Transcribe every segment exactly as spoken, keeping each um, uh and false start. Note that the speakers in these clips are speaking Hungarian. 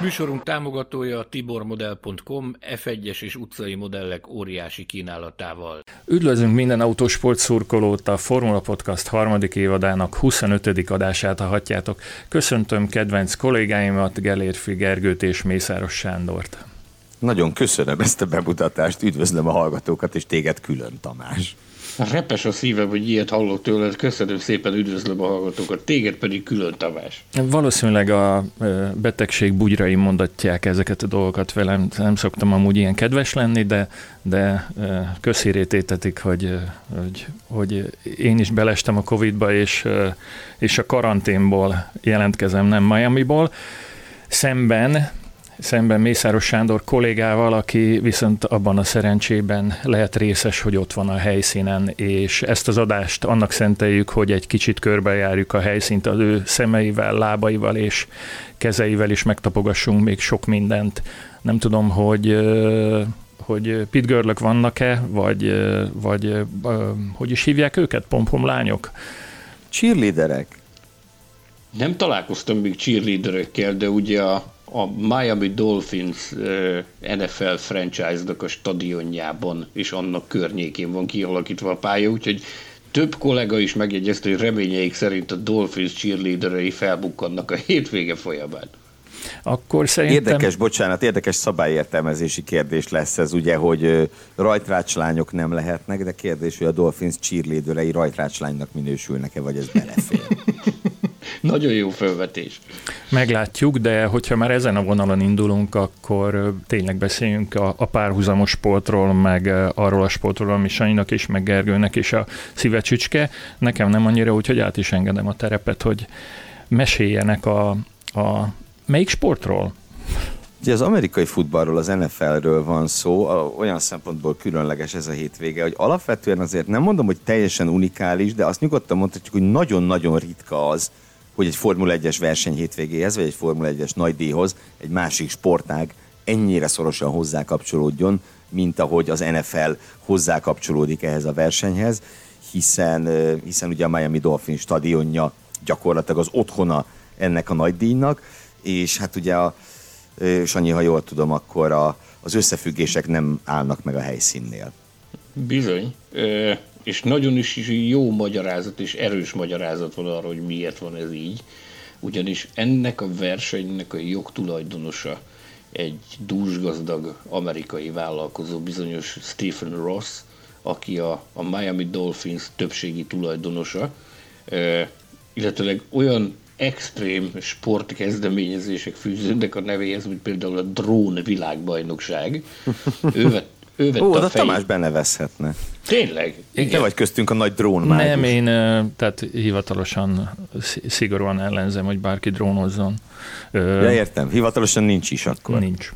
Műsorunk támogatója a Tibormodel pont com ef egyes és utcai modellek óriási kínálatával. Üdvözlünk minden autósport szurkolót, a Formula Podcast harmadik évadának huszonötödik adását hallhatjátok. Köszöntöm kedvenc kollégáimat, Gellérfi Gergőt és Mészáros Sándort. Nagyon köszönöm ezt a bemutatást, üdvözlöm a hallgatókat, és téged külön, Tamás. Repes a szívem, hogy ilyet hallok tőled, köszönöm szépen, üdvözlöm a hallgatókat, téged pedig külön, Tamás. Valószínűleg a betegség bugyrai mondatják ezeket a dolgokat velem, nem szoktam amúgy ilyen kedves lenni, de, de közhírét étetik, hogy, hogy, hogy én is belestem a Covidba, és, és a karanténból jelentkezem, nem Miamiból. Szemben... Szemben Mészáros Sándor kollégával, aki viszont abban a szerencsében lehet részes, hogy ott van a helyszínen, és ezt az adást annak szenteljük, hogy egy kicsit körbejárjuk a helyszínt az ő szemeivel, lábaival és kezeivel is megtapogassunk még sok mindent. Nem tudom, hogy, hogy pitgörlök vannak-e, vagy, vagy hogy is hívják őket, pompomlányok? Cheerleaderek. Nem találkoztam még cheerleaderekkel, de ugye a a Miami Dolphins en ef el franchise-nak a stadionjában és annak környékén van kialakítva a pálya, úgyhogy több kollega is megjegyezte, hogy reményeik szerint a Dolphins cheerleaderei felbukkannak a hétvége folyamán. Akkor szerintem... Érdekes, bocsánat, érdekes szabályértelmezési kérdés lesz ez, ugye, hogy rajtrácslányok nem lehetnek, de kérdés, hogy a Dolphins cheerleaderei rajtrácslánynak minősülnek-e, vagy ez belefér? Nagyon jó felvetés. Meglátjuk, de hogyha már ezen a vonalon indulunk, akkor tényleg beszéljünk a, a párhuzamos sportról, meg arról a sportról, ami Sanyinak is, meg Gergőnek is a szíve csücske. Nekem nem annyira, úgyhogy át is engedem a terepet, hogy meséljenek a, a melyik sportról? Ugye az amerikai futballról, az en ef elről van szó, olyan szempontból különleges ez a hétvége, hogy alapvetően azért nem mondom, hogy teljesen unikális, de azt nyugodtan mondhatjuk, hogy nagyon-nagyon ritka az, hogy egy Formula egyes verseny hétvégéhez, vagy egy Formula egyes nagydíjhoz egy másik sportág ennyire szorosan hozzákapcsolódjon, mint ahogy az en ef el hozzákapcsolódik ehhez a versenyhez, hiszen, hiszen ugye a Miami Dolphins stadionja gyakorlatilag az otthona ennek a nagydíjnak, és hát ugye a Sanyi, ha jól tudom, akkor a, az összefüggések nem állnak meg a helyszínnél. Bizony. Ö- és nagyon is jó magyarázat és erős magyarázat van arra, hogy miért van ez így, ugyanis ennek a versenynek a jogtulajdonosa egy dúsgazdag amerikai vállalkozó, bizonyos Stephen Ross, aki a, a Miami Dolphins többségi tulajdonosa, illetőleg olyan extrém sportkezdeményezések fűződnek a nevéhez, mint például a drón világbajnokság. Ő vett Ő vett Ó, a fejét. Tamás benevezhetne. Tényleg? Igen. Te vagy köztünk a nagy drónmágus. Nem, én tehát hivatalosan szigorúan ellenzem, hogy bárki drónozzon. Ja, értem. Hivatalosan nincs is akkor. Nincs.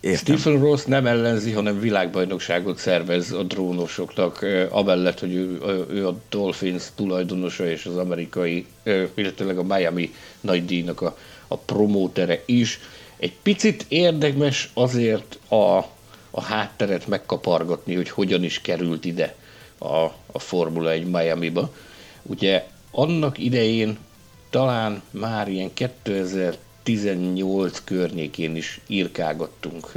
Értem. Stephen Ross nem ellenzi, hanem világbajnokságot szervez a drónosoknak, amellett, hogy ő, ő a Dolphins tulajdonosa és az amerikai, illetőleg a Miami nagydíjnak a, a promótere is. Egy picit érdekes azért a a hátteret megkapargatni, hogy hogyan is került ide a, a Formula egy Miamiba. Ugye annak idején talán már ilyen kétezer-tizennyolc környékén is írkálgattunk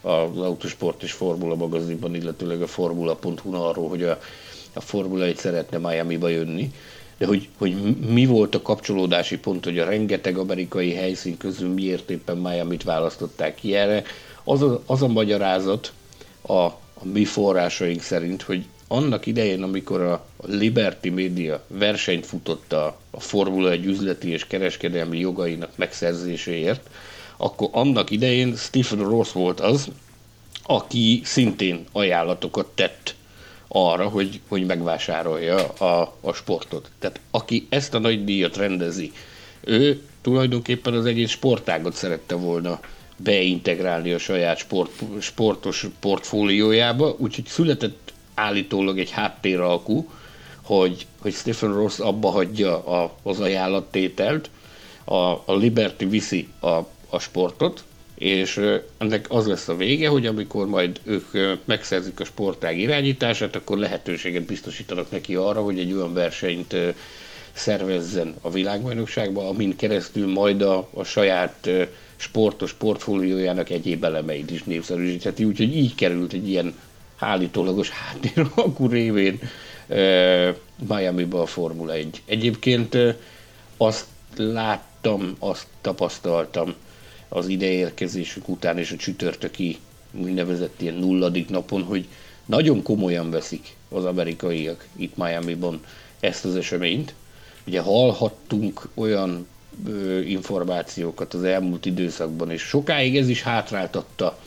az Autosport és Formula magazinban, illetőleg a formula pont hu-n arról, hogy a, a Formula egy szeretne Miamiba jönni, de hogy, hogy mi volt a kapcsolódási pont, hogy a rengeteg amerikai helyszín közül miért éppen Miamit választották ki erre. Az a, az a magyarázat a, a mi forrásaink szerint, hogy annak idején, amikor a Liberty Media versenyt futott a, a Formula egy üzleti és kereskedelmi jogainak megszerzéséért, akkor annak idején Stephen Ross volt az, aki szintén ajánlatokat tett arra, hogy, hogy megvásárolja a, a sportot. Tehát aki ezt a nagy díjat rendezi, ő tulajdonképpen az egész sportágot szerette volna beintegrálni a saját sport, sportos portfóliójába, úgyhogy született állítólag egy háttéralkú, hogy, hogy Stephen Ross abba hagyja a, az ajánlattételt, a, a Liberty viszi a, a sportot, és ennek az lesz a vége, hogy amikor majd ők megszerzik a sportág irányítását, akkor lehetőséget biztosítanak neki arra, hogy egy olyan versenyt szervezzen a világbajnokságba, amin keresztül majd a, a saját sportos portfóliójának egyéb elemeit is népszerűsítheti. Úgyhogy így került egy ilyen állítólagos háttéralkú révén Miamiba a Formula egy. Egyébként azt láttam, azt tapasztaltam az ideérkezésük után és a csütörtöki úgynevezett ilyen nulladik napon, hogy nagyon komolyan veszik az amerikaiak itt Miamiban ezt az eseményt. Ugye hallhattunk olyan ö, információkat az elmúlt időszakban, és sokáig ez is hátráltatta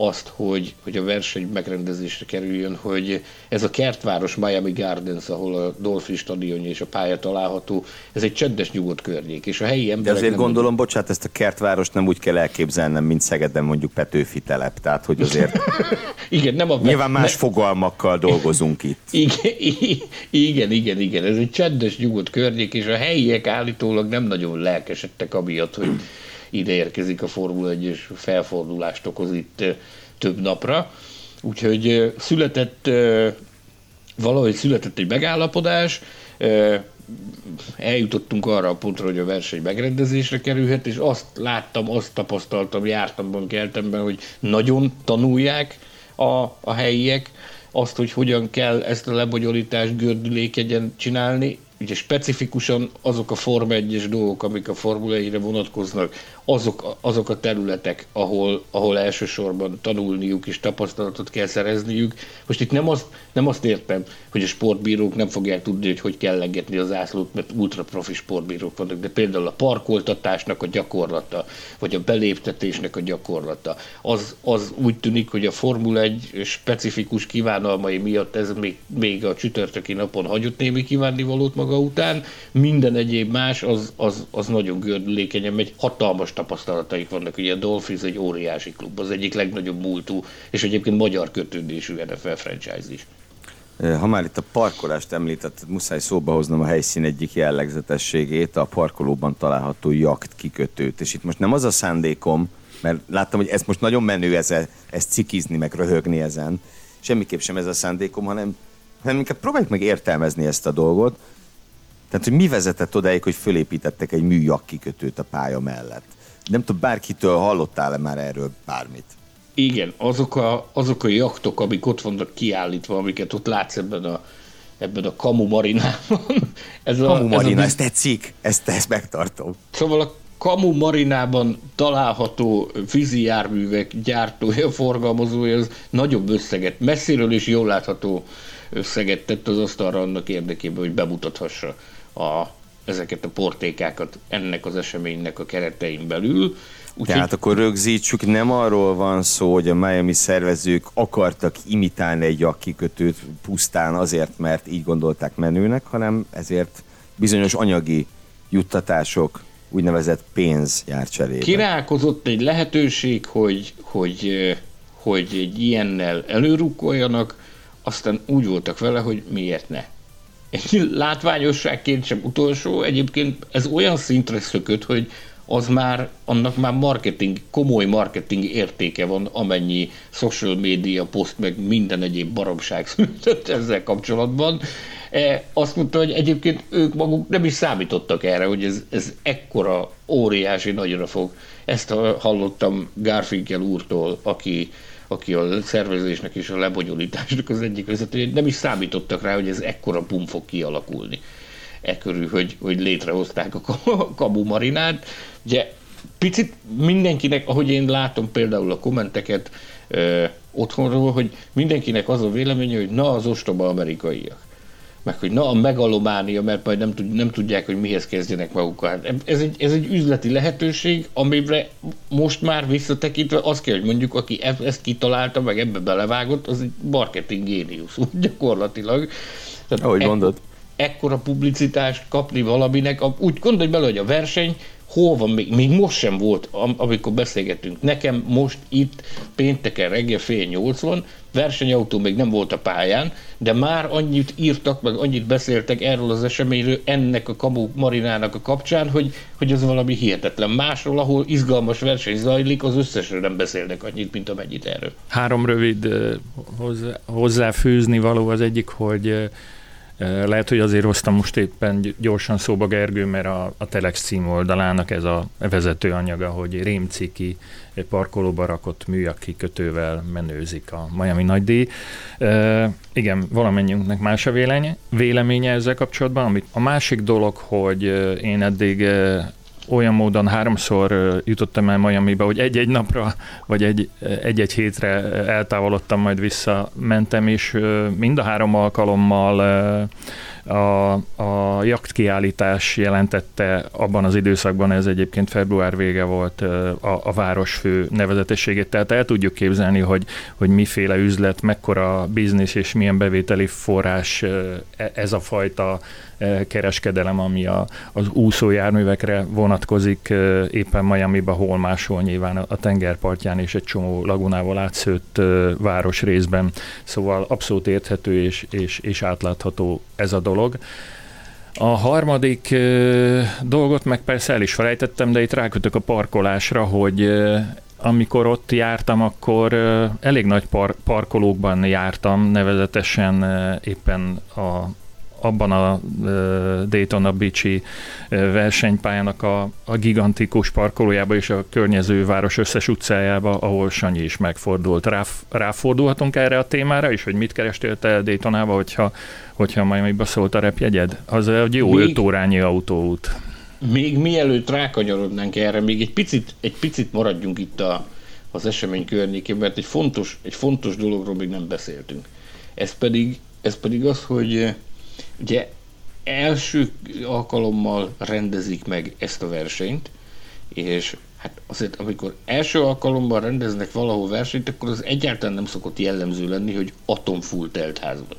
azt, hogy, hogy a verseny megrendezésre kerüljön, hogy ez a kertváros Miami Gardens, ahol a Dolphin stadion és a pálya található, ez egy csendes, nyugodt környék, és a helyi emberek... De azért gondolom, úgy... bocsánat, ezt a kertvárost nem úgy kell elképzelnem, mint Szegeden mondjuk Petőfi telep, tehát hogy azért... igen, nem a... Nyilván más ne... fogalmakkal dolgozunk itt. igen, igen, igen, igen, ez egy csendes, nyugodt környék, és a helyiek állítólag nem nagyon lelkesedtek amiatt, hogy... ide érkezik a Formula egy, és felfordulást okoz itt több napra. Úgyhogy született, valahogy született egy megállapodás, eljutottunk arra a pontra, hogy a verseny megrendezésre kerülhet, és azt láttam, azt tapasztaltam, jártamban, keltemben, hogy nagyon tanulják a, a helyiek azt, hogy hogyan kell ezt a lebonyolítást gördülékenyen csinálni. Ugye specifikusan azok a Forma egyes dolgok, amik a Formula egyre vonatkoznak, azok, azok a területek, ahol, ahol elsősorban tanulniuk és tapasztalatot kell szerezniük. Most itt nem azt, nem azt értem, hogy a sportbírók nem fogják tudni, hogy hogy kell lengetni az zászlót, mert ultraprofi sportbírók vannak, de például a parkoltatásnak a gyakorlata, vagy a beléptetésnek a gyakorlata, az, az úgy tűnik, hogy a Formula egy specifikus kívánalmai miatt ez még, még a csütörtöki napon hagyott némi kívánnivalót maga után, minden egyéb más, az, az, az nagyon gördülékenyen megy, hatalmas tapasztalataik vannak, ugye a Dolphins egy óriási klub, az egyik legnagyobb múltú, és egyébként magyar kötődésű en ef el franchise is. Ha már itt a parkolást említetted, muszáj szóba hoznom a helyszín egyik jellegzetességét, a parkolóban található jakt kikötőt, és itt most nem az a szándékom, mert láttam, hogy ez most nagyon menő ez, ez cikizni, meg röhögni ezen, semmiképp sem ez a szándékom, hanem, hanem inkább próbáljuk meg értelmezni ezt a dolgot. Tehát, hogy mi vezetett odáig, hogy fölépítettek egy műjak kikötőt a pálya mellett? Nem tudom, bárkitől hallottál-e már erről bármit? Igen, azok a, azok a jaktok, amik ott vannak kiállítva, amiket ott látsz ebben a, ebben a kamu marinában. Ez a, kamu ez marina, a... ez tetszik, ezt, ezt megtartom. Szóval a kamu marinában található vízi járművek gyártója, forgalmazója, az nagyobb összeget, messziről is jól látható összeget tett az asztalra annak érdekében, hogy bemutathassa a, ezeket a portékákat ennek az eseménynek a keretein belül. Úgy Tehát így... akkor rögzítsük, nem arról van szó, hogy a Miami szervezők akartak imitálni egy jakkikötőt pusztán azért, mert így gondolták menőnek, hanem ezért bizonyos anyagi juttatások, úgynevezett pénz jár cserébe. Királkozott egy lehetőség, hogy, hogy, hogy egy ilyennel előrukkoljanak, aztán úgy voltak vele, hogy miért ne. Egy látványosságként sem utolsó, egyébként ez olyan szintre szökött, hogy az már, annak már marketing, komoly marketing értéke van, amennyi social media poszt, meg minden egyéb baromság született ezzel kapcsolatban. E, azt mondta, hogy egyébként ők maguk nem is számítottak erre, hogy ez, ez ekkora óriási nagyra fog. Ezt hallottam Garfinkel úrtól, aki aki a szervezésnek és a lebonyolításnak az egyik vezetője, nem is számítottak rá, hogy ez ekkora bum fog kialakulni. E körül, hogy, hogy létrehozták a kamu marinát. Ugye picit mindenkinek, ahogy én látom például a kommenteket ö, otthonról, hogy mindenkinek az a véleménye, hogy na az ostoba amerikaiak. Meg hogy na a megalománia, mert majd nem, tud, nem tudják, hogy mihez kezdjenek magukkal. Ez egy, ez egy üzleti lehetőség, amire most már visszatekintve azt kell, hogy mondjuk, aki ezt kitalálta, meg ebbe belevágott, az egy marketing géniusz, úgy gyakorlatilag. Tehát ahogy mondod. Ekkora publicitást kapni valaminek, úgy gondolj bele, hogy a verseny hol van még, még most sem volt, am, amikor beszélgetünk. Nekem most itt pénteken reggel fél nyolc van, versenyautó még nem volt a pályán, de már annyit írtak, meg annyit beszéltek erről az eseményről ennek a kamu marinának a kapcsán, hogy, hogy ez valami hihetetlen. Másról, ahol izgalmas verseny zajlik, az összesről nem beszélnek annyit, mint amennyit erről. Három rövid hozzá, hozzáfűzni való az egyik, hogy lehet, hogy azért hoztam most éppen gyorsan szóba Gergő, mert a, a Telex cím oldalának ez a vezető anyaga, hogy rémciki parkolóba rakott műanyag kikötővel menőzik a Miami nagydíj. E, igen, valamennyiünknek más a véleménye, véleménye ezzel kapcsolatban. Amit a másik dolog, hogy én eddig olyan módon háromszor jutottam el Miamibe, hogy egy-egy napra, vagy egy, egy-egy hétre eltávolodtam, majd visszamentem, és mind a három alkalommal a, a jachtkiállítás jelentette abban az időszakban, ez egyébként február vége volt, a, a városfő nevezetességét, tehát el tudjuk képzelni, hogy, hogy miféle üzlet, mekkora biznisz és milyen bevételi forrás ez a fajta kereskedelem, ami a, az úszójárművekre vonatkozik éppen Miamiba, hol máshol nyilván a tengerpartján és egy csomó lagunával átszőtt városrészben. Szóval abszolút érthető és, és, és átlátható ez a dolog. A harmadik dolgot meg persze el is felejtettem, de itt rákötök a parkolásra, hogy amikor ott jártam, akkor elég nagy par- parkolókban jártam, nevezetesen éppen a abban a Daytona Beach-i versenypályának a, a gigantikus parkolójába és a környező város összes utcájába, ahol Sanyi is megfordult. Rá, ráfordulhatunk erre a témára is, hogy mit kerestél te Daytonába, hogyha, hogyha Miamiba szólt a repjegyed? Az egy jó még, öt órányi autóút. Még mielőtt rákanyarodnánk erre, még egy picit, egy picit maradjunk itt a, az esemény környékében, mert egy fontos, egy fontos dologról még nem beszéltünk. Ez pedig, ez pedig az, hogy ugye első alkalommal rendezik meg ezt a versenyt, és hát azért, amikor első alkalommal rendeznek valahol versenyt, akkor az egyáltalán nem szokott jellemző lenni, hogy atomfull telt házban.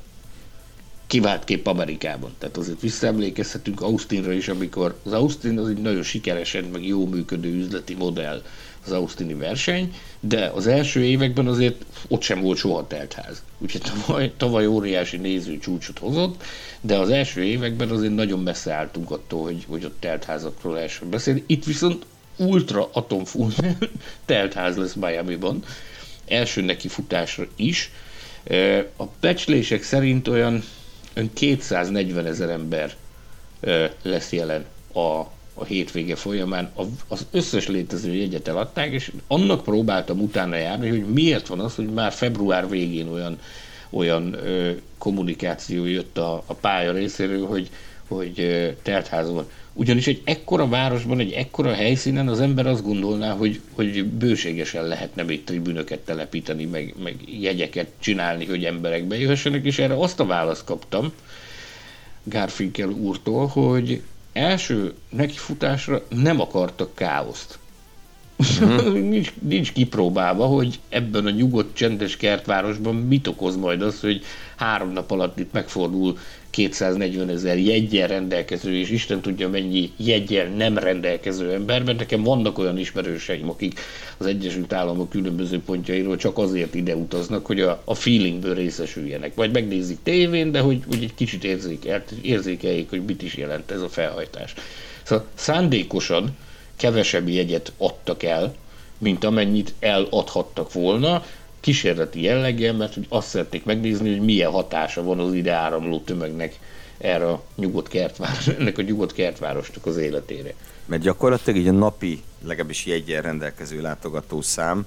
Kiváltképp Amerikában. Tehát azért visszaemlékezhetünk Austinra is, amikor az Austin az egy nagyon sikeresen, meg jó működő üzleti modell az austini verseny, de az első években azért ott sem volt soha teltház. Úgyhogy tavaly, tavaly óriási nézőcsúcsot hozott, de az első években azért nagyon messze álltunk attól, hogy, hogy ott teltházakról lehessen beszélni. Itt viszont ultra atomfull teltház lesz Miamiban, első nekifutásra is. A becslések szerint olyan kétszáznegyven ezer ember lesz jelen a a hétvége folyamán, az összes létező jegyet eladták, és annak próbáltam utána járni, hogy miért van az, hogy már február végén olyan, olyan ö, kommunikáció jött a, a pálya részéről, hogy, hogy ö, teltház van. Ugyanis egy ekkora városban, egy ekkora helyszínen az ember azt gondolná, hogy, hogy bőségesen lehetne még tribünöket telepíteni, meg, meg jegyeket csinálni, hogy emberek bejöhessenek, és erre azt a választ kaptam Garfinkel úrtól, hogy első nekifutásra nem akartak káoszt. Mm-hmm. nincs, nincs kipróbálva, hogy ebben a nyugodt, csendes kertvárosban mit okoz majd az, hogy három nap alatt itt megfordul kétszáznegyven ezer jeggyel rendelkező, és Isten tudja mennyi jeggyel nem rendelkező ember, mert nekem vannak olyan ismerőseim, akik az Egyesült Államok különböző pontjairól csak azért ide utaznak, hogy a, a feelingből részesüljenek. Vagy megnézik tévén, de hogy, hogy egy kicsit érzékel, érzékeljék, hogy mit is jelent ez a felhajtás. Szóval szándékosan kevesebb jegyet adtak el, mint amennyit eladhattak volna, kísérleti jelleggel, mert hogy azt szeretnék megnézni, hogy milyen hatása van az ide áramló tömegnek erre a nyugodt kertváros, ennek a nyugodt kertvárosnak az életére. Mert gyakorlatilag így a napi, legalábbis jeggyel rendelkező látogatószám,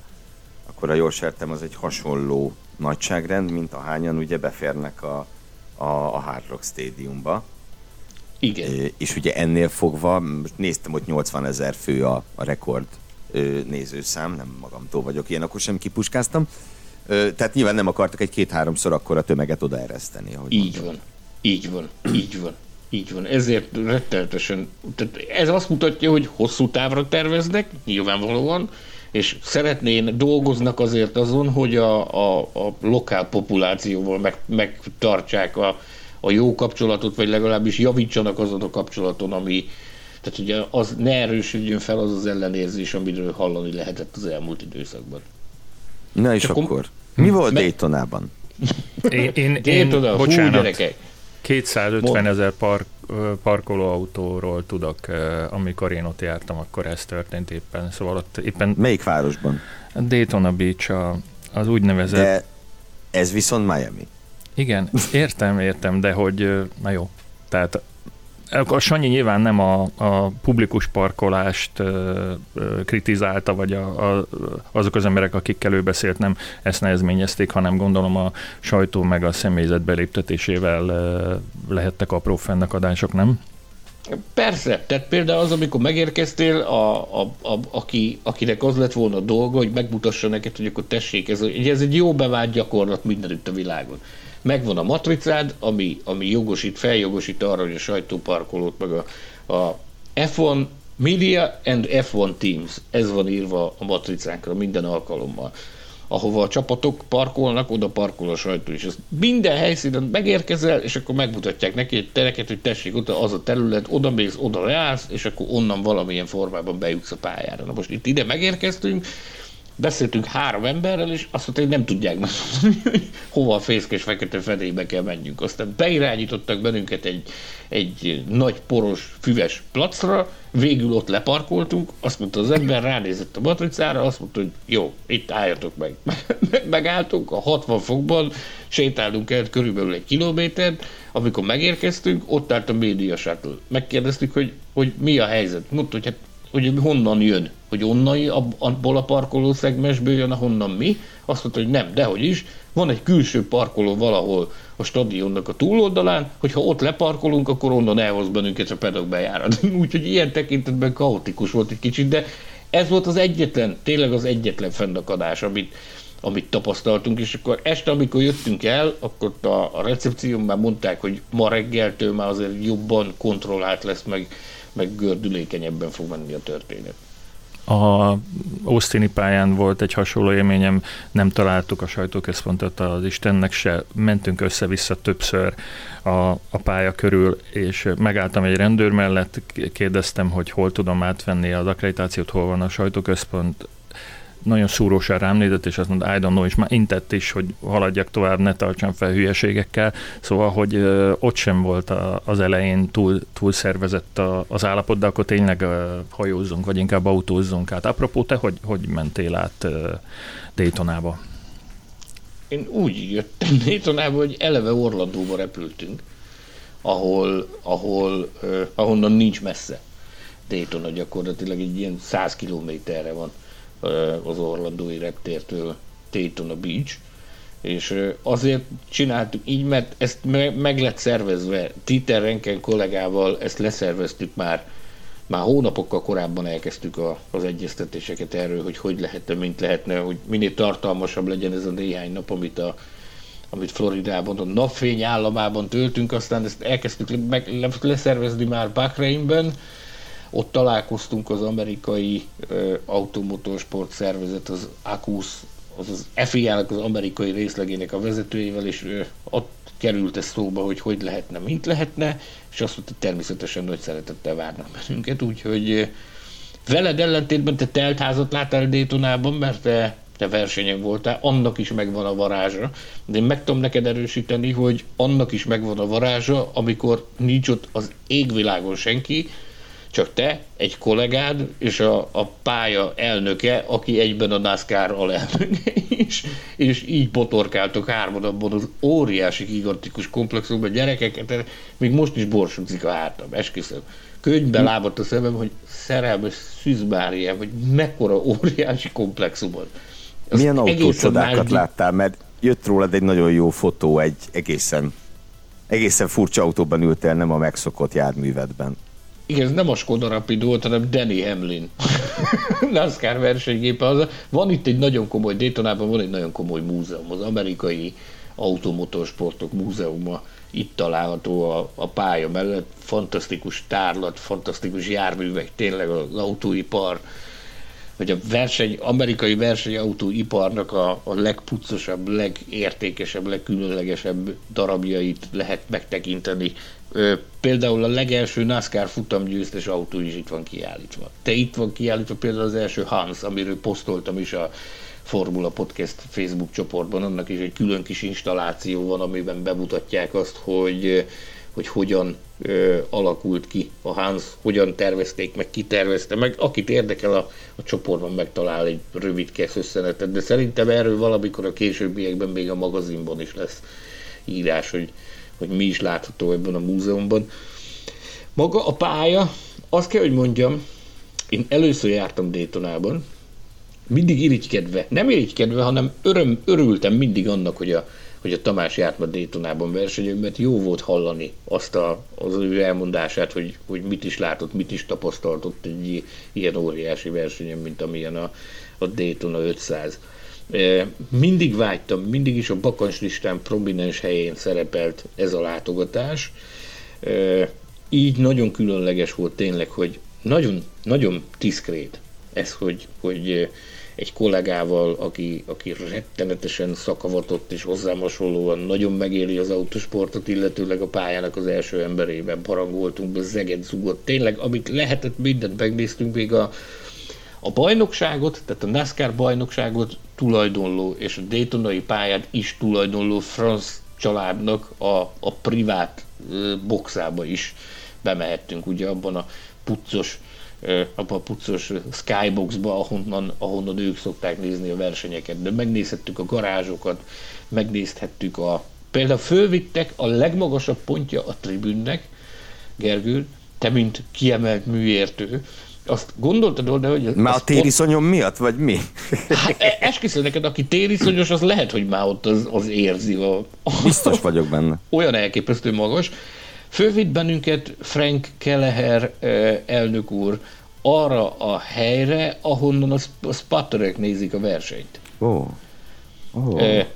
akkor a jól sejtem, az egy hasonló nagyságrend, mint ahányan ugye beférnek a, a, a Hard Rock Stadiumba. Igen. És ugye ennél fogva, most néztem, hogy nyolcvan ezer fő a, a rekord nézőszám, nem magamtól vagyok ilyen, akkor sem kipuskáztam. Tehát nyilván nem akartak egy két-háromszor akkora tömeget odaereszteni. Így mondom. Van, így van, így van, így van. Ezért rettenetesen, tehát ez azt mutatja, hogy hosszú távra terveznek, nyilvánvalóan, és szeretnén, dolgoznak azért azon, hogy a, a, a lokál populációval meg, megtartsák a a jó kapcsolatot, vagy legalábbis javítsanak azon a kapcsolaton, ami, Tehát ugye az ne erősüljön fel az az ellenérzés, amiről hallani lehetett az elmúlt időszakban. Na és akkor, akkor mi volt meg... Daytonában? Én, én, én Daytona, bocsánat, hú, gyerekek. kétszázötven ezer park, parkolóautóról tudok, amikor én ott jártam, akkor ez történt éppen. Szóval ott éppen... Melyik városban? Daytona Beach, a, az úgynevezett... De ez viszont Miami. Igen, értem, értem, de hogy, na jó, tehát a Sanyi nyilván nem a, a publikus parkolást ö, ö, kritizálta, vagy a, a, azok az emberek, akikkel ő beszélt, nem ezt nehezményezték, hanem gondolom a sajtó meg a személyzet beléptetésével ö, lehettek apró fennakadások, nem? Persze, tehát például az, amikor megérkeztél, a, a, a, aki, akinek az lett volna dolga, hogy megmutassa neked, hogy akkor tessék, ez, ez egy jó bevált gyakorlat mindenütt a világon. Megvan a matricád, ami, ami jogosít, feljogosít arra, hogy a sajtóparkolót, meg a, a ef egy Media and ef egy Teams. Ez van írva a matricánkra minden alkalommal. Ahova a csapatok parkolnak, oda parkol a sajtó is. Ezt minden helyszínen megérkezel, és akkor megmutatják neki egy tereket, hogy tessék, ott az a terület, oda mész, oda leállsz, és akkor onnan valamilyen formában bejutsz a pályára. Na most itt ide megérkeztünk, beszéltünk három emberrel, és azt mondta, hogy nem tudják megmondani, hogy hova a fészkes fekete fedélybe kell menjünk. Aztán beirányítottak bennünket egy, egy nagy poros, füves placra, végül ott leparkoltunk, azt mondta az ember, ránézett a matricára, azt mondta, hogy jó, itt álljatok meg. Megálltunk a hatvan fokban, sétálunk el körülbelül egy kilométert, amikor megérkeztünk, ott állt a média shuttle. Megkérdeztük, hogy, hogy mi a helyzet. Mondta, hogy hát hogy honnan jön, hogy onnan abból a parkoló szegmensből jön, ahonnan mi. Azt mondta, hogy nem, dehogy is. Van egy külső parkoló valahol a stadionnak a túloldalán, hogyha ott leparkolunk, akkor onnan elhoz bennünket a pedagbejárat. Úgyhogy ilyen tekintetben kaotikus volt egy kicsit, de ez volt az egyetlen, tényleg az egyetlen fennakadás, amit, amit tapasztaltunk, és akkor este, amikor jöttünk el, akkor a, a recepción már mondták, hogy ma reggeltől már azért jobban kontrollált lesz, meg meg gördülékenyebben fog menni a történet. A Austini pályán volt egy hasonló élményem, nem találtuk a sajtóközpontot az Istennek se, mentünk össze-vissza többször a, a pálya körül, és megálltam egy rendőr mellett, kérdeztem, hogy hol tudom átvenni az akkreditációt, hol van a sajtóközpont, nagyon szúrósan rám nézett, és azt mondta, I don't know, és már intett is, hogy haladjak tovább, ne tartsam fel hülyeségekkel. Szóval, hogy ö, ott sem volt a, az elején túl, túl szervezett a, az állapot, de akkor tényleg ö, hajózzunk, vagy inkább autózzunk át. Apropó, te hogy, hogy mentél át ö, Daytonába? Én úgy jöttem Daytonába, hogy eleve Orlandóba repültünk, ahol, ahol, ö, ahonnan nincs messze. Daytona gyakorlatilag egy ilyen száz kilométerre van az orlandói reptértől Daytona Beach, és azért csináltuk így, mert ezt meg lett szervezve. Titel Renker kollégával ezt leszerveztük már, már hónapokkal korábban elkezdtük a, az egyeztetéseket erről, hogy hogy lehetne, mint lehetne, hogy minél tartalmasabb legyen ez a néhány nap, amit, a, amit Floridában, a napfény államában töltünk, aztán ezt elkezdtük leszervezni már Bahreinben. Ott találkoztunk az amerikai uh, automotorsport szervezet, az á kú u esz, az ef i á-nak az amerikai részlegének a vezetőjével, és uh, ott került ez szóba, hogy hogy lehetne, mint lehetne, és azt mondta, természetesen nagy szeretettel várnak bennünket, úgyhogy uh, veled ellentétben te teltházat láttál Daytonában, mert te, te versenyen voltál, annak is megvan a varázsa, de én meg tudom neked erősíteni, hogy annak is megvan a varázsa, amikor nincs ott az égvilágon senki, csak te, egy kollégád és a, a pálya elnöke, aki egyben a NASCAR alelnöke is, és így botorkáltok hárman abban az óriási gigantikus komplexumban, gyerekeket, még most is borsodzik a hátam, esküszöm. Könyvbe lábadt a szemem, hogy szerelmes Szűz Máriám, hogy mekkora óriási komplexumban. Azt milyen autócsodákat másik... láttál, mert jött rólad egy nagyon jó fotó, egy egészen, egészen furcsa autóban ültél, nem a megszokott járművedben. Igen, ez nem a Skoda Rapid volt, hanem Denny Hamlin NASCAR versenygépe. Az, van itt egy nagyon komoly, Daytonában van egy nagyon komoly múzeum, az amerikai automotorsportok múzeuma, itt található a, a pálya mellett, fantasztikus tárlat, fantasztikus járművek, tényleg az autóipar hogy a verseny, amerikai versenyautóiparnak a, a legpuccosabb, legértékesebb, legkülönlegesebb darabjait lehet megtekinteni. Például a legelső NASCAR futamgyőztes autó is itt van kiállítva. Te itt van kiállítva például az első Hans, amiről posztoltam is a Formula Podcast Facebook csoportban, annak is egy külön kis installáció van, amiben bemutatják azt, hogy, hogy hogyan ö, alakult ki a Hans, hogyan tervezték meg, ki tervezte meg. Akit érdekel, a, a csoportban megtalál egy rövidkes összenetet, de szerintem erről valamikor a későbbiekben még a magazinban is lesz írás, hogy, hogy mi is látható ebben a múzeumban. Maga a pálya, azt kell, hogy mondjam, én először jártam Daytonában, mindig irigykedve, nem irigykedve, hanem öröm, örültem mindig annak, hogy a, hogy a Tamás járt a Daytonában versenyön, mert jó volt hallani azt a, az ő elmondását, hogy, hogy mit is látott, mit is tapasztaltott egy ilyen óriási versenyen, mint amilyen a, a Daytona ötszáz. Mindig vágytam, mindig is a bakancslistán prominens helyén szerepelt ez a látogatás. Így nagyon különleges volt tényleg, hogy nagyon, nagyon diszkrét ez, hogy, hogy egy kollégával, aki, aki rettenetesen szakavatott és hozzám hasonlóan nagyon megéli az autosportot, illetőleg a pályának az első emberében barangoltunk, zeget zúgott. Tényleg, amit lehetett, mindent megnéztünk, még a, a bajnokságot, tehát a NASCAR bajnokságot tulajdonló és a Daytonai pályát is tulajdonló Franz családnak a, a privát boxába is bemehettünk, ugye abban a puccos abban a puccos skyboxba, ahonnan, ahonnan ők szokták nézni a versenyeket, de megnézhettük a garázsokat, megnézhettük a... Például fölvittek a legmagasabb pontja a tribünnek, Gergő, te mint kiemelt műértő, azt gondoltad oda, hogy... Már a tériszonyom pont... miatt, vagy mi? Hát esküszöl neked, aki tériszonyos, az lehet, hogy már ott az, az érzi. A... Biztos vagyok benne. Olyan elképesztő magas. Fölvitt bennünket Frank Kelleher elnök úr arra a helyre, ahonnan a spatterek nézik a versenyt. Ó, ó. É,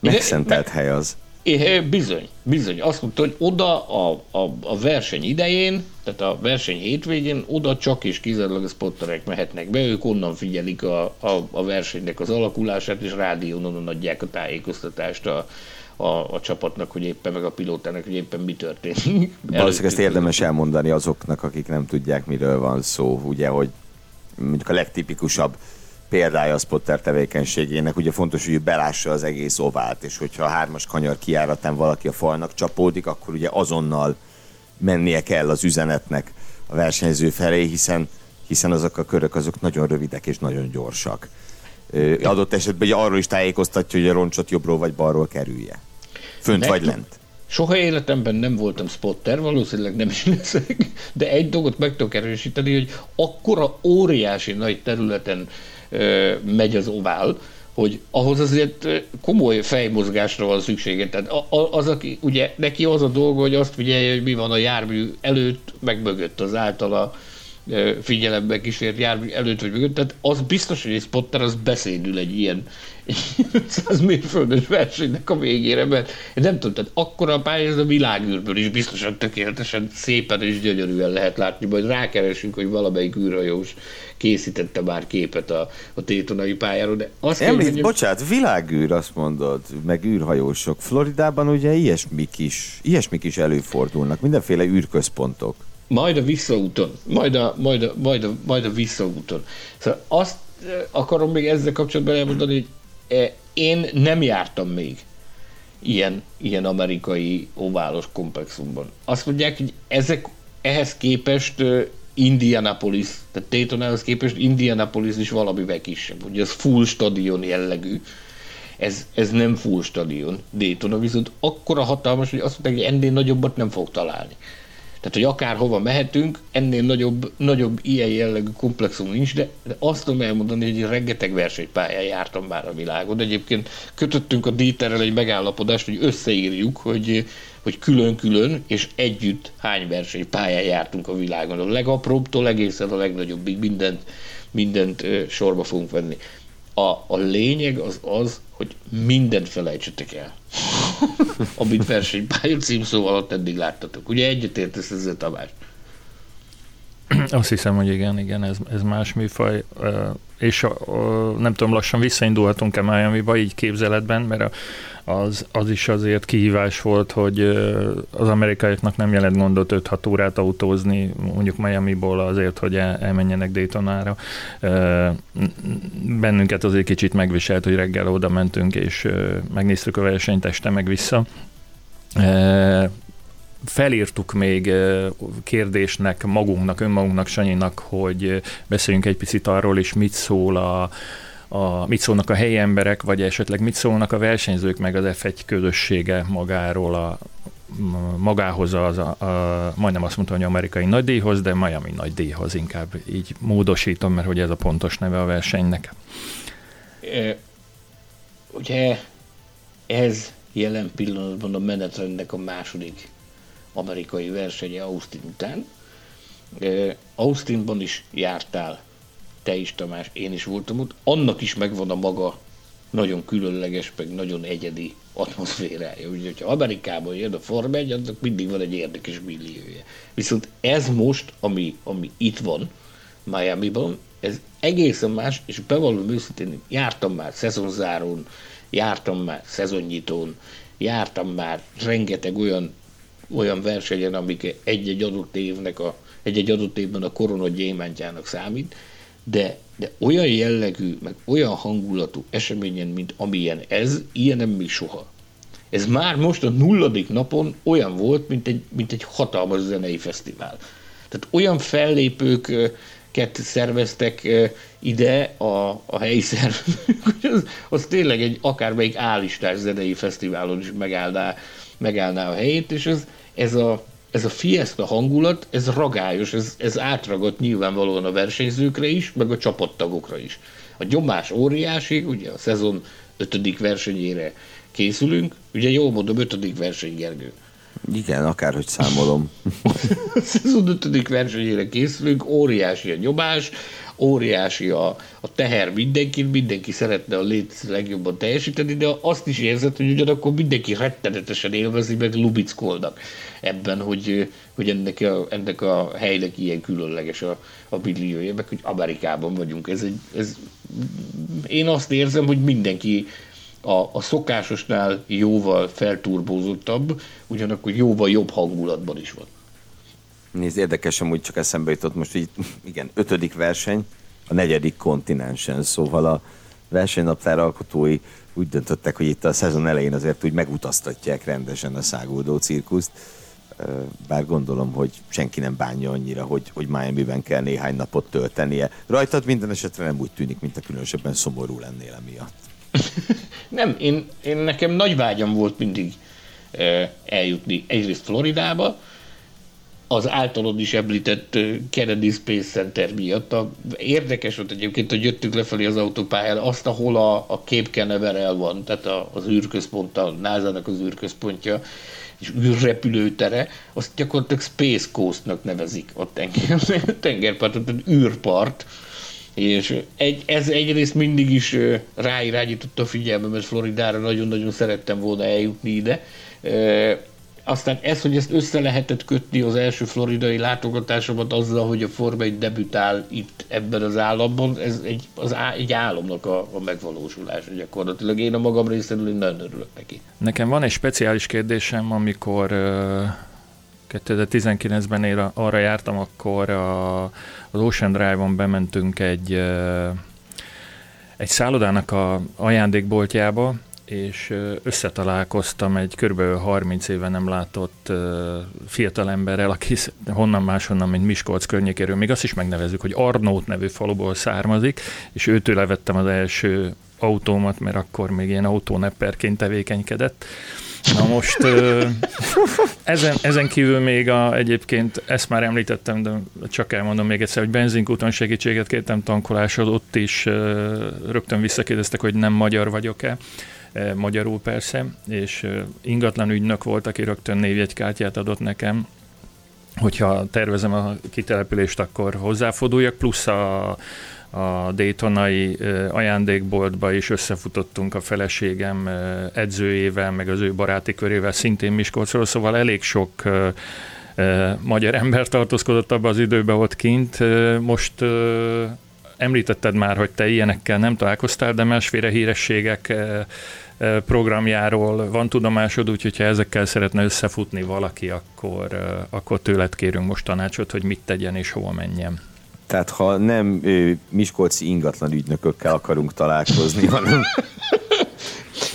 megszentelt de, hely az. É, bizony, bizony. Azt mondta, hogy oda a, a, a verseny idején, tehát a verseny hétvégén, oda csak és kizárólag a spatterek mehetnek be, ők onnan figyelik a, a, a versenynek az alakulását, és rádiónon adják a tájékoztatást a A, a csapatnak, hogy éppen, meg a pilótának, hogy éppen mi történik. Valószínűleg ezt érdemes elmondani azoknak, akik nem tudják, miről van szó, ugye, hogy mondjuk a legtipikusabb példája a spotter tevékenységének, ugye fontos, hogy belássa az egész ovált, és hogyha a hármas kanyar kijáratán valaki a falnak csapódik, akkor ugye azonnal mennie kell az üzenetnek a versenyző felé, hiszen, hiszen azok a körök azok nagyon rövidek és nagyon gyorsak. Adott esetben ugye arról is tájékoztatja, hogy a roncsot jobbról vagy balról kerülje. Fönt ne, vagy lent. Soha életemben nem voltam spotter, valószínűleg nem is leszek, de egy dolgot meg tudok erősíteni, hogy akkora óriási nagy területen ö, megy az ovál, hogy ahhoz azért komoly fejmozgásra van szüksége. Tehát az, aki, ugye neki az a dolga, hogy azt figyelje, hogy mi van a jármű előtt, meg mögött az általa figyelembe kísért jármű előtt vagy mögött, tehát az biztos, hogy egy spotter az beszédül egy ilyen száz mérföldes versenynek a végére, mert nem tudom, tehát akkora a pálya, ez a világűrből is biztosan tökéletesen szépen és gyönyörűen lehet látni, majd rákeresünk, hogy valamelyik űrhajós készítette már képet a, a Daytonai pályáról, de azt Említ, kérdezik... Bocsánat, világűr, azt mondod, meg űrhajósok. Floridában ugye ilyesmik is, ilyesmik is előfordulnak, mindenféle űrközpontok. Majd a visszaúton, majd a, majd a, majd a, majd a visszaúton. Szóval azt akarom még ezzel kapcsolatban elmondani, hogy én nem jártam még ilyen, ilyen amerikai oválos komplexumban. Azt mondják, hogy ezek ehhez képest Indianapolis, tehát Daytonához képest Indianapolis is valamivel kisebb. Ugye ez full stadion jellegű. Ez, ez nem full stadion Daytona, viszont akkora hatalmas, hogy azt mondják, hogy ennél nagyobbat nem fog találni. Tehát, hogy akárhova mehetünk, ennél nagyobb, nagyobb ilyen jellegű komplexum nincs, de, de azt tudom elmondani, hogy rengeteg versenypályán jártam már a világon. Egyébként kötöttünk a Dieterrel egy megállapodást, hogy összeírjuk, hogy, hogy külön-külön és együtt hány versenypályán jártunk a világon. A legapróbbtól egészen a legnagyobbig mindent, mindent sorba fogunk venni. A, a lényeg az az, hogy mindent felejtsetek el, amit versenypálya címszó alatt eddig láttatok. Ugye egyetértesz ezzel, Tamás? Azt hiszem, hogy igen, igen, ez, ez más műfaj. És a, a, nem tudom, lassan visszaindulhatunk-e Miamiba így képzeletben, mert az, az is azért kihívás volt, hogy az amerikaiaknak nem jelent gondot öt-hat órát autózni, mondjuk Miamiból azért, hogy el, elmenjenek Daytonára. Bennünket azért kicsit megviselt, hogy reggel oda mentünk, és megnéztük a versenyt este meg vissza. Felírtuk még kérdésnek magunknak, önmagunknak, Sanyinak, hogy beszéljünk egy picit arról is, mit szól a, a, mit szólnak a helyi emberek, vagy esetleg mit szólnak a versenyzők, meg az ef egy közössége magáról, a, magához, az a, a, majdnem azt mondtam, hogy amerikai nagydíjhoz, de Miami nagydíjhoz inkább így módosítom, mert hogy ez a pontos neve a versenynek. E, ugye ez jelen pillanatban a menetrendnek a második amerikai versenye Austin után. Austinban is jártál, te is, Tamás, én is voltam ott. Annak is megvan a maga nagyon különleges, meg nagyon egyedi atmoszférája. Úgyhogy, ha Amerikában jön a Forma egy, annak mindig van egy érdekes milliója. Viszont ez most, ami, ami itt van, Miamiban, ez egészen más, és bevallom őszintén, jártam már szezonzárón, jártam már szezonnyitón, jártam már rengeteg olyan olyan versenyen, amik egy-egy adott évnek a, egy-egy adott évben a korona gyémántjának számít, de, de olyan jellegű, meg olyan hangulatú eseményen, mint amilyen ez, ilyenem még soha. Ez már most a nulladik napon olyan volt, mint egy, mint egy hatalmas zenei fesztivál. Tehát olyan fellépőket szerveztek ide a, a helyi szervezők, hogy az, az tényleg egy akármelyik állistás zenei fesztiválon is megállná, megállná a helyét, és ez, ez, a, ez a fiesta hangulat, ez ragályos, ez, ez átragadt nyilvánvalóan a versenyzőkre is, meg a csapattagokra is. A nyomás óriási, ugye a szezon ötödik versenyére készülünk, ugye jól mondom, ötödik verseny, Gergő. Igen, akárhogy számolom. A szezon ötödik versenyére készülünk, óriási a nyomás, óriási a, a teher mindenkin, mindenki szeretne a létező legjobban teljesíteni, de azt is érzed, hogy ugyanakkor mindenki rettenetesen élvezi, meg lubickolnak ebben, hogy, hogy ennek, a, ennek a helynek ilyen különleges a, a milliója, meg hogy Amerikában vagyunk. Ez egy, ez, én azt érzem, hogy mindenki a, a szokásosnál jóval felturbózottabb, ugyanakkor jóval jobb hangulatban is van. Nézd, érdekes, amúgy csak eszembe jutott most, így, igen, ötödik verseny a negyedik kontinensen, szóval a versenynaptár alkotói úgy döntöttek, hogy itt a szezon elején azért úgy megutaztatják rendesen a száguldó cirkuszt, bár gondolom, hogy senki nem bánja annyira, hogy, hogy Miamiben kell néhány napot töltenie. Rajtad minden esetre nem úgy tűnik, mint a különösebben szomorú lennél emiatt. Nem, én, én nekem nagy vágyam volt mindig eljutni egyrészt Floridába, az általad is említett Kennedy Space Center miatt. A, érdekes volt egyébként, hogy jöttünk lefelé az autópályára, azt, ahol a, a Cape Canaveral van, tehát a, az űrközpont, a nászának az űrközpontja, és űrrepülőtere, azt gyakorlatilag Space Coast-nak nevezik a tenger, tengerpartot, tehát űrpart. És egy, ez egyrészt mindig is ráirányította a figyelmemet Floridára, nagyon-nagyon szerettem volna eljutni ide. Aztán ez, hogy ezt össze lehetett kötni az első floridai látogatásomat azzal, hogy a Forma egy debütál itt ebben az államban, ez egy, az á, egy államnak a, a megvalósulása gyakorlatilag. Én a magam részéről nagyon örülök neki. Nekem van egy speciális kérdésem, amikor kétezer-tizenkilencben én arra jártam, akkor a, az Ocean Drive-on bementünk egy, egy szállodának a ajándékboltjába, és összetalálkoztam egy kb. harminc éve nem látott fiatalemberrel, aki honnan máshonnan, mint Miskolc környékéről, még azt is megnevezzük, hogy Arnót nevű faluból származik, és őtől levettem az első autómat, mert akkor még ilyen autónepperként tevékenykedett. Na most ezen, ezen kívül még a, egyébként, ezt már említettem, de csak elmondom még egyszer, hogy benzinkúton segítséget kértem tankoláshoz, ott is rögtön visszakérdeztek, hogy nem magyar vagyok-e. Magyarul persze, és ingatlan ügynök volt, aki rögtön névjegykártyát adott nekem, hogyha tervezem a kitelepülést, akkor hozzáforduljak, plusz a, a daytonai ajándékboltba is összefutottunk a feleségem edzőjével, meg az ő baráti körével, szintén Miskolcról, szóval elég sok e, magyar ember tartózkodott abban az időben ott kint. E, most e, említetted már, hogy te ilyenekkel nem találkoztál, de másféle hírességek e, e, programjáról van tudomásod, úgyhogy ha ezekkel szeretne összefutni valaki, akkor, e, akkor tőled kérünk most tanácsot, hogy mit tegyen és hova menjen. Tehát ha nem ő, miskolci ingatlan ügynökökkel akarunk találkozni, hanem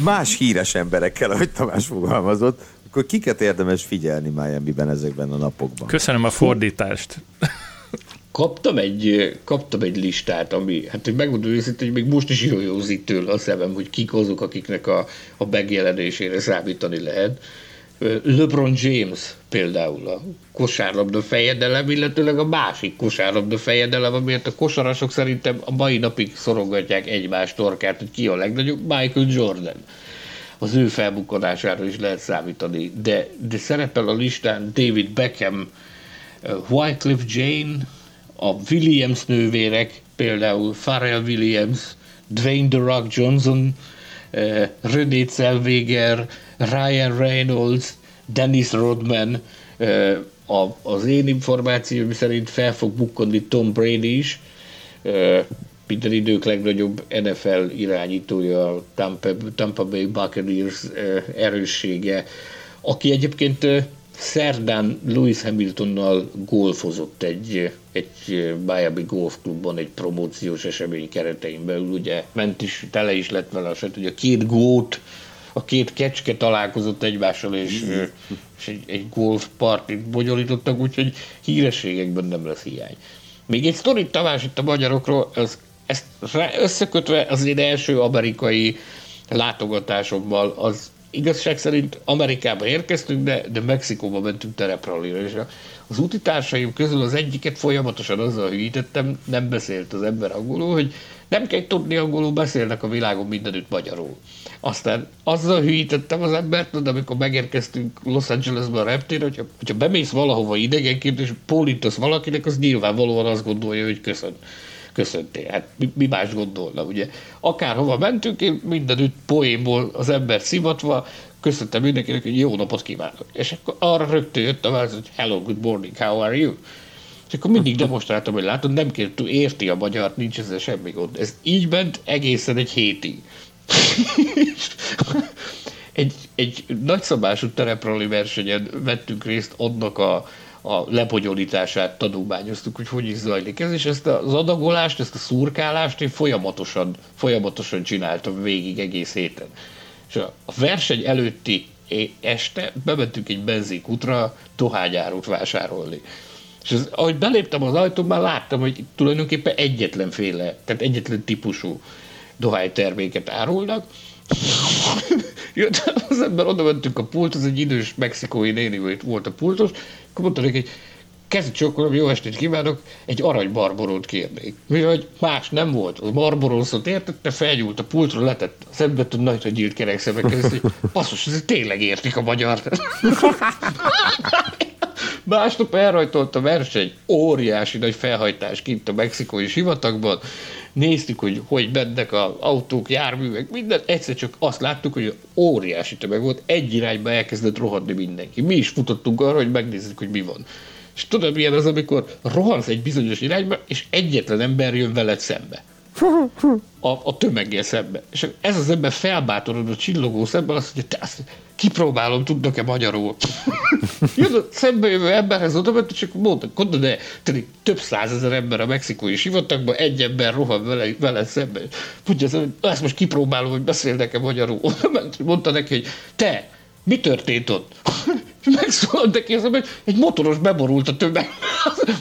más híres emberekkel, ahogy Tamás fogalmazott, akkor kiket érdemes figyelni Miamiben ezekben a napokban? Köszönöm a fordítást. Kaptam egy, kaptam egy listát, ami, hát hogy megmondom őszintén, hogy még most is jójózik tőle a szemem, hogy kik azok, akiknek a, a megjelenésére számítani lehet. LeBron James például a kosárlabda fejedelem, illetőleg a másik kosárlabda fejedelem, amiért a kosarasok szerintem a mai napig szorongatják egymás torkát, hogy ki a legnagyobb, Michael Jordan. Az ő felbukkanására is lehet számítani, de, de szerepel a listán David Beckham, Wyclef Jane, a Williams nővérek, például Pharrell Williams, Dwayne The Rock Johnson, René Zellweger, Ryan Reynolds, Dennis Rodman, az én információm szerint fel fog bukkanni Tom Brady is, minden idők legnagyobb en ef el irányítója, a Tampa, Tampa Bay Buccaneers erőssége, aki egyébként szerdán Lewis Hamiltonnal golfozott egy, egy Miami Golf Clubban, egy promóciós esemény keretein belül, ugye ment is, tele is lett vele a set, hogy a két gót, a két kecske találkozott egymással, és, és egy, egy golfpartit bonyolítottak, úgyhogy hírességekben nem lesz hiány. Még egy sztorit, Tamás, itt a magyarokról, az, ezt összekötve az én első amerikai látogatásommal, az igazság szerint Amerikába érkeztünk, de, de Mexikóba mentünk tereprallira, és az útitársaim közül az egyiket folyamatosan azzal hülyítettem, nem beszélt az ember angolul, hogy nem kell tudni angolul, beszélnek a világon mindenütt magyarul. Aztán azzal hülyítettem az embert, de amikor megérkeztünk Los Angelesben a reptére, hogyha, hogyha bemész valahova idegenként, és pólítasz valakinek, az nyilvánvalóan azt gondolja, hogy köszön. Köszöntél. Hát mi, mi más gondolna, ugye? Akárhova mentünk, én mindenütt poénból az ember szivatva köszöntem mindenkinek, hogy jó napot kívánok. És akkor arra rögtön jött a válasz, hogy hello, good morning, how are you? És akkor mindig demonstráltam, hogy látod, nem kértük, érti a magyart, nincs ezzel semmi gond. Ez így ment egészen egy hétig. egy, egy nagyszabású tereprali versenyen vettünk részt, annak a a lebonyolítását tanulmányoztuk, hogy hogy is zajlik ez, és ezt az adagolást, ezt a szurkálást én folyamatosan, folyamatosan csináltam végig egész héten. És a verseny előtti este bementünk egy benzinkútra dohányárut vásárolni. És az, ahogy beléptem az ajtón, már láttam, hogy tulajdonképpen egyetlenféle, tehát egyetlen típusú dohányterméket árulnak. Jött az ember, oda mentünk a pult, az egy idős mexikói néni volt a pultos, akkor mondta neki, hogy kezdj csókolom, jó estét kívánok, egy arany barborót kérnék. Mivel más nem volt, a barborószot értette, felgyúlt a pultra, letett a szembe, tud nagyra nyílt kerek szemekkel, és hogy basszus, ez tényleg értik a magyart. Másnap elrajtolt a verseny, óriási nagy felhajtás kint a mexikói sivatagban, néztük, hogy hogy mennek az autók, járművek, minden, egyszer csak azt láttuk, hogy óriási tömeg volt, egy irányba elkezdett rohanni mindenki. Mi is futottunk arra, hogy megnézzük, hogy mi van. És tudod, milyen az, amikor rohansz egy bizonyos irányba, és egyetlen ember jön veled szembe. A, a tömeggel szembe. És ez az ember felbátorod a csillogó szemben, azt mondja, te azt kipróbálom, tudnak-e magyarul. Jön a szembe jövő emberhez oda, mert csak mondtak, gondolod, de több százezer ember a mexikói sivatagban, egy ember rohan vele, vele szembe. Mondja, ezt most kipróbálom, hogy beszélnek-e magyarul. Mondta neki, hogy te, mi történt ott? Megszólalt neki az ember, egy motoros beborult a tömeg.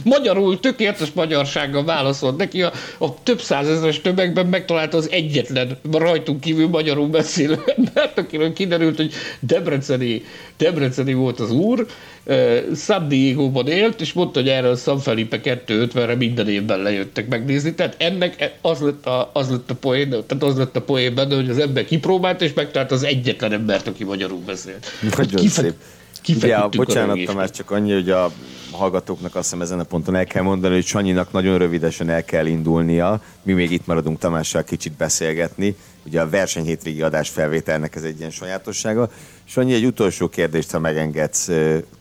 Magyarul, tökéletes magyarsággal válaszolt neki, a, a több százezeres tömegben megtalálta az egyetlen rajtunk kívül magyarul beszélő embert, akiről kiderült, hogy debreceni, debreceni volt az úr, eh, San Diego-ban élt, és mondta, hogy erre a San Felipe kétszázötvenre minden évben lejöttek megnézni. Tehát ennek az lett a, az lett a poén, tehát az lett a poén benne, hogy az ember kipróbált, és megtalált az egyetlen embert, aki magyarul beszélt. Nagyon Kifek- szép. Ja, bocsánat, Tamás, csak annyi, hogy a hallgatóknak azt hiszem ezen a ponton el kell mondani, hogy Sanyinak nagyon rövidesen el kell indulnia. Mi még itt maradunk Tamással kicsit beszélgetni. Ugye a versenyhétvégi adás felvételnek ez egy ilyen sajátossága. Sanyi, egy utolsó kérdést, ha megengedsz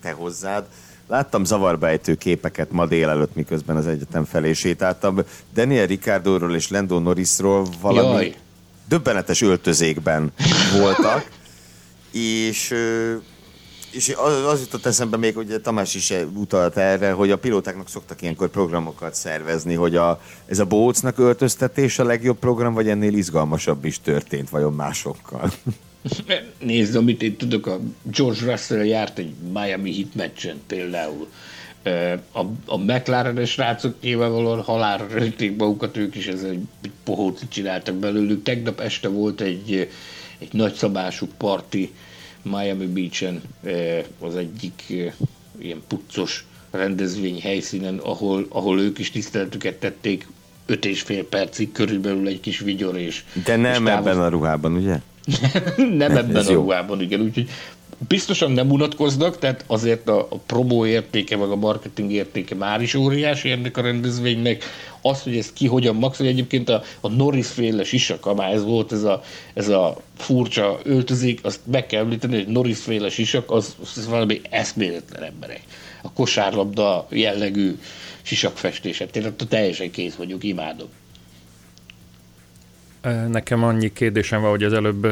te hozzád. Láttam zavarbejtő képeket ma délelőtt, miközben az egyetem felé sétáltam. Daniel Ricciardóról és Lando Norrisról valami Jaj. döbbenetes öltözékben voltak, és... És az, az jutott eszembe még, hogy Tamás is utalt erre, hogy a pilótáknak szoktak ilyenkor programokat szervezni, hogy a, ez a bohócnak öltöztetés a legjobb program, vagy ennél izgalmasabb is történt vajon másokkal? Nézd, amit én tudok, a George Russell járt egy Miami Heat meccsen például. A, a McLaren-es srácok nyilvánvalóan halálra röhögték magukat, ők is ezzel egy bohócot csináltak belőlük. Tegnap este volt egy, egy nagyszabású parti Miami Beach-en, az egyik ilyen puccos rendezvény helyszínen, ahol, ahol ők is tiszteletüket tették öt és fél percig, körülbelül egy kis vigyor és... De nem és távoz... ebben a ruhában, ugye? Nem ebben Ez a jó. ruhában, igen. Úgyhogy biztosan nem unatkoznak, tehát azért a, a promó értéke, meg a marketing értéke már is óriási ennek a rendezvénynek. Az, hogy ez ki hogyan maxol, egyébként a, a Norris-féle sisakamály, ez volt ez a, ez a furcsa öltözék, azt meg kell említeni, hogy Norris-féle sisak, az, az valami eszméletlen emberek. A kosárlabda jellegű sisakfestése. Tehát teljesen kész vagyok, imádom. Nekem annyi kérdésem van, hogy az előbb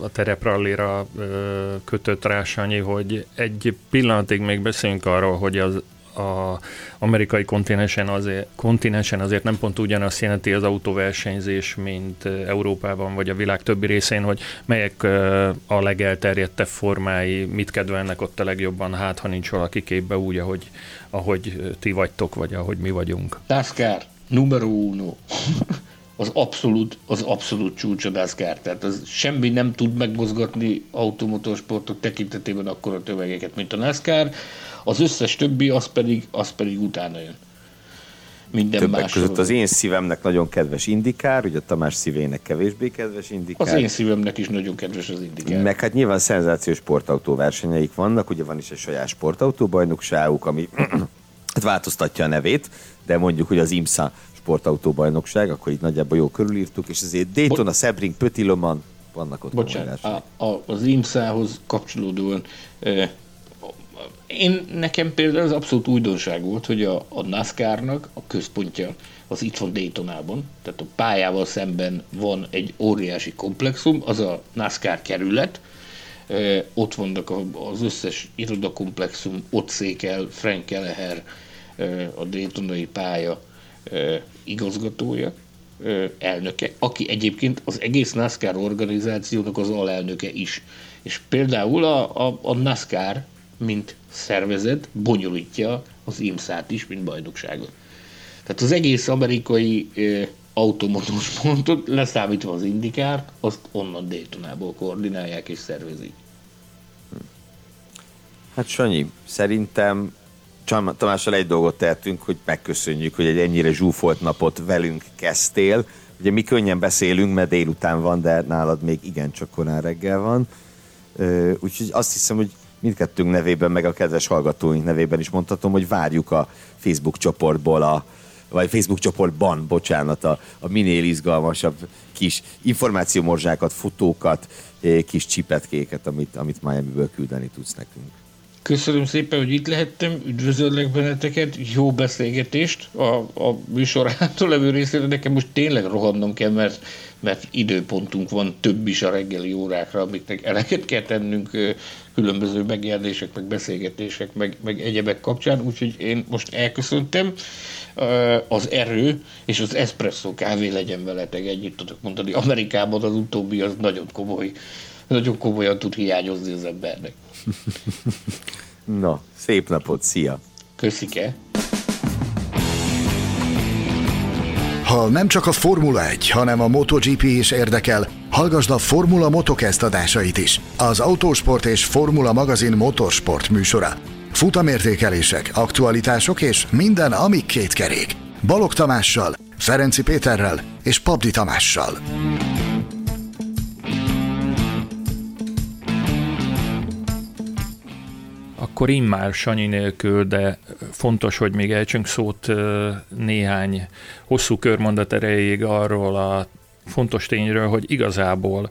a tereprallira kötött rá Sanyi, hogy egy pillanatig még beszélünk arról, hogy az a amerikai kontinensen azért, kontinensen azért nem pont ugyanazt jelenti az autóversenyzés, mint Európában vagy a világ többi részén, hogy melyek a legelterjedtebb formái, mit kedvelnek ott a legjobban, hát ha nincs valaki képbe úgy, ahogy, ahogy ti vagytok, vagy ahogy mi vagyunk. NASCAR, numero uno. Az abszolút, az abszolút csúcs a NASCAR. Tehát az semmi nem tud megmozgatni automotorsportok tekintetében akkora tövegeket, mint a NASCAR. Az összes többi, az pedig, az pedig utána jön. Minden többek más között az én szívemnek nagyon kedves IndyCar, ugye a Tamás szívének kevésbé kedves IndyCar. Az én szívemnek is nagyon kedves az IndyCar. Meg hát nyilván szenzációs sportautóversenyeik vannak, ugye van is egy saját sportautóbajnokságuk, ami változtatja a nevét, de mondjuk, hogy az IMSA sportautóbajnokság, akkor így nagyjából jól körülírtuk, és ezért Daytona, Bo- Sebring, Petit Le Mans vannak ott. Bocsánat, a, a, az IMSA-hoz kapcsolódóan eh, én nekem például az abszolút újdonság volt, hogy a, a NASCAR-nak a központja az itt van Daytonában, tehát a pályával szemben van egy óriási komplexum, az a NASCAR kerület, eh, ott vannak az összes irodakomplexum, ott székel Frank Kelleher, eh, a Daytonai pálya igazgatója, elnöke, aki egyébként az egész NASCAR organizációnak az alelnöke is. És például a, a, a NASCAR, mint szervezet, bonyolítja az IMSA-t is, mint bajnokságot. Tehát az egész amerikai e, automotorsportot, leszámítva az IndyCart, azt onnan Daytonából koordinálják és szervezik. Hát Sanyi, szerintem Tamással egy dolgot tehetünk, hogy megköszönjük, hogy egy ennyire zsúfolt napot velünk kezdtél. Ugye mi könnyen beszélünk, mert délután van, de nálad még igencsak korán reggel van. Úgyhogy azt hiszem, hogy mindkettőnk nevében, meg a kedves hallgatóink nevében is mondhatom, hogy várjuk a Facebook csoportból a vagy Facebook csoportban, bocsánat, a, a minél izgalmasabb kis információmorzsákat, fotókat, kis csipetkéket, amit, amit Miamiből küldeni tudsz nekünk. Köszönöm szépen, hogy itt lehettem, üdvözöllek benneteket, jó beszélgetést a, a műsorától levő részére. Nekem most tényleg rohannom kell, mert, mert időpontunk van több is a reggeli órákra, amiknek eleget kell tennünk különböző megjelenések, meg beszélgetések, meg, meg egyebek kapcsán, úgyhogy én most elköszöntem. Az erő és az espresszó kávé legyen veletek, ennyit tudok mondani. Amerikában az utóbbi az nagyon komoly, nagyon komolyan tud hiányozni az embernek. Na, szép napot, szia! Köszike! Ha nem csak a Formula egy, hanem a MotoGP is érdekel, hallgasd a Formula Motocast adásait is, az Autosport és Formula magazin motorsport műsora. Futamértékelések, aktualitások és minden, ami kétkerék. Balogh Tamással, Ferenci Péterrel és Pabdi Tamással. Akkor immár Sanyi nélkül, de fontos, hogy még ejtsünk szót néhány hosszú körmondat erejéig arról a fontos tényről, hogy igazából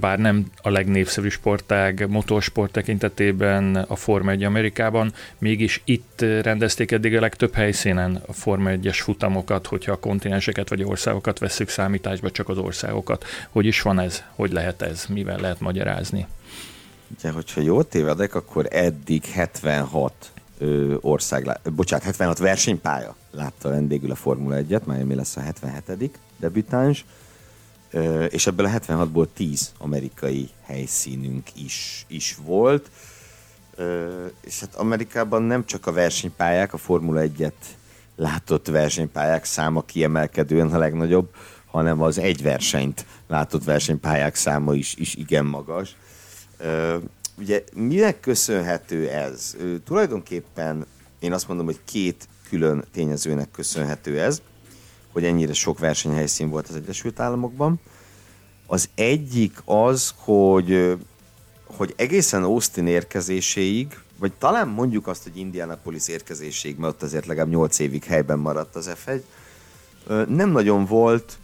bár nem a legnépszerű sportág motorsport tekintetében a Forma egy Amerikában, mégis itt rendezték eddig a legtöbb helyszínen a Forma egyes futamokat, hogyha a kontinenseket vagy országokat vesszük számításba, csak az országokat. Hogy is van ez? Hogy lehet ez? Mivel lehet magyarázni? De hogyha jól tévedek, akkor eddig hetvenhat ö, ország, bocsánat, hetvenhat versenypálya látta vendégül a Formula egyet, már mi lesz a hetvenhetedik debütáns, ö, és ebből a hetvenhatból tíz amerikai helyszínünk is, is volt, ö, és hát Amerikában nem csak a versenypályák, a Formula egyet látott versenypályák száma kiemelkedően a legnagyobb, hanem az egy versenyt látott versenypályák száma is, is igen magas. Uh, ugye minek köszönhető ez? Uh, tulajdonképpen én azt mondom, hogy két külön tényezőnek köszönhető ez, hogy ennyire sok versenyhelyszín volt az Egyesült Államokban. Az egyik az, hogy, hogy egészen Austin érkezéséig, vagy talán mondjuk azt, hogy Indianapolis érkezéséig, mert ott azért legalább nyolc évig helyben maradt az ef egy, uh, nem nagyon volt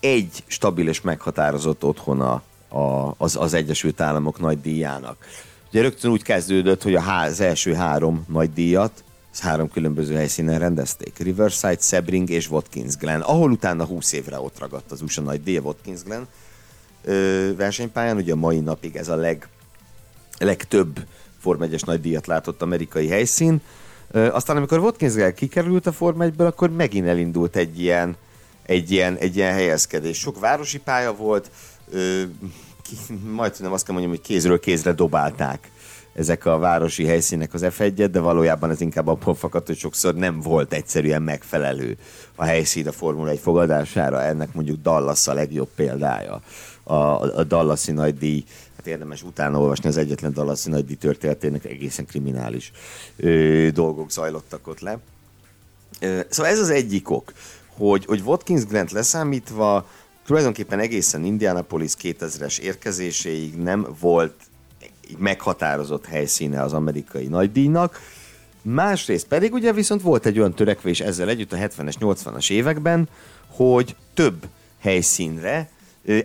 egy stabil és meghatározott otthona A, az, az Egyesült Államok nagy díjának. Ugye rögtön úgy kezdődött, hogy a há, az első három nagy díjat az három különböző helyszínen rendezték. Riverside, Sebring és Watkins Glen, ahol utána húsz évre ott ragadt az u es á nagy díj, Watkins Glen ö, versenypályán. Ugye a mai napig ez a leg, legtöbb Forma egyes nagy díjat látott amerikai helyszín. Ö, aztán amikor Watkins Glen kikerült a Forma egyből, akkor megint elindult egy ilyen, egy ilyen, egy ilyen helyezkedés. Sok városi pálya volt, Ö, ki, majd tudom azt kell mondjam, hogy kézről kézre dobálták ezek a városi helyszínek az ef egyet, de valójában ez inkább abból fakadt, hogy sokszor nem volt egyszerűen megfelelő a helyszín a Formula egy fogadására. Ennek mondjuk Dallas a legjobb példája. A, a Dallasi nagydíj, hát érdemes utána olvasni, az egyetlen Dallasi nagydíj történetének egészen kriminális ö, dolgok zajlottak ott le. Ö, szóval ez az egyik ok, hogy, hogy Watkins Glent leszámítva tulajdonképpen egészen Indianapolis kétezres érkezéséig nem volt meghatározott helyszíne az amerikai nagydíjnak. Másrészt pedig ugye viszont volt egy olyan törekvés ezzel együtt a hetvenes, nyolcvanas években, hogy több helyszínre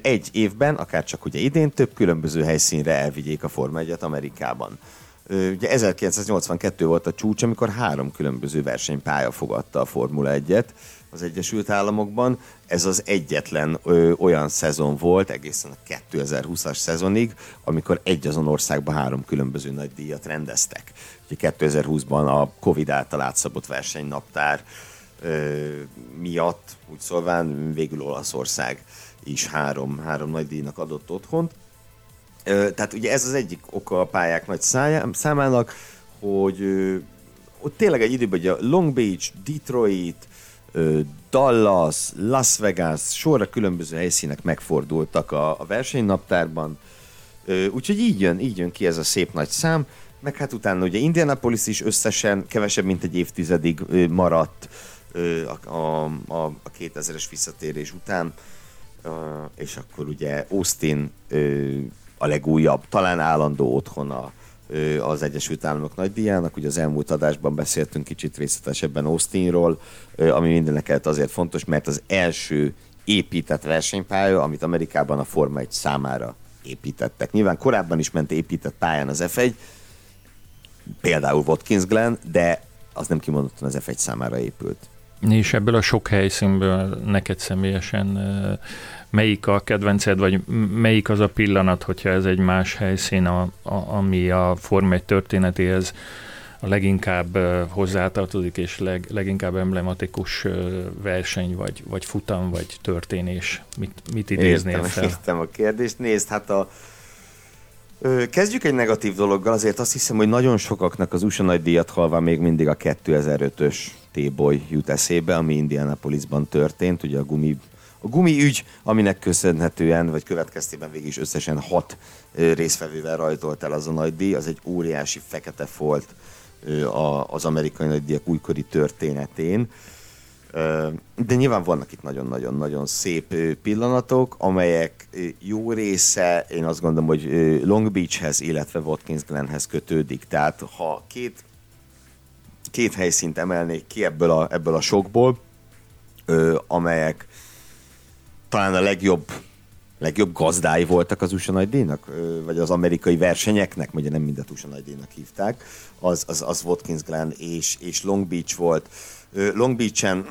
egy évben, akár csak ugye idén több különböző helyszínre elvigyék a Forma egyet Amerikában. Ugye ezerkilencszáznyolcvankettő volt a csúcs, amikor három különböző versenypálya fogadta a Formula egyet az Egyesült Államokban. Ez az egyetlen ö, olyan szezon volt, egészen a kétezerhúszas szezonig, amikor egy azon országban három különböző nagy díjat rendeztek. Ugye kétezerhúszban a Covid által átszabott versenynaptár ö, miatt, úgy szólván végül Olaszország is három, három nagy díjnak adott otthont. Ö, tehát ugye ez az egyik oka a pályák nagy szájá, számának, hogy ö, ott tényleg egy időben ugye Long Beach, Detroit, Dallas, Las Vegas, sorra különböző helyszínek megfordultak a, a versenynaptárban. Úgyhogy így jön, így jön ki ez a szép nagy szám, meg hát utána ugye Indianapolis is összesen kevesebb, mint egy évtizedig maradt a, a, a, a kétezres visszatérés után, és akkor ugye Austin a legújabb, talán állandó otthona az Egyesült Államok nagydíjának. Ugye az elmúlt adásban beszéltünk kicsit részletesebben Austinról, ami mindenekelőtt azért fontos, mert az első épített versenypálya, amit Amerikában a Forma egy számára építettek. Nyilván korábban is ment épített pályán az ef egy, például Watkins Glen, de az nem kimondottan az ef egy számára épült. És ebből a sok helyszínből neked személyesen melyik a kedvenced, vagy melyik az a pillanat, hogyha ez egy más helyszín, a, a, ami a Forma egy történetéhez a leginkább hozzátartozik, és leg, leginkább emblematikus verseny, vagy, vagy futam, vagy történés? Mit, mit idéznél értem, fel? Értem a kérdést. Nézd, hát a kezdjük egy negatív dologgal, azért azt hiszem, hogy nagyon sokaknak az u es á nagydíjat halván még mindig a kétezerötös téboly jut eszébe, ami Indianapolisban történt, ugye a gumi, a gumi ügy, aminek köszönhetően, vagy következtében végig is összesen hat résztvevővel rajtolt el az a nagydíj, az egy óriási fekete folt az amerikai nagydíjak újkori történetén. De nyilván vannak itt nagyon-nagyon-nagyon szép pillanatok, amelyek jó része, én azt gondolom, hogy Long Beachhez, illetve Watkins Glenhez kötődik. Tehát ha két, két helyszínt emelnék ki ebből a, ebből a sokból, amelyek talán a legjobb, legjobb gazdái voltak az u es á nagydíjnak, vagy az amerikai versenyeknek, ugye nem mindet u es á nagydíjnak hívták, az, az, az Watkins Glen és, és Long Beach volt. Long Beachen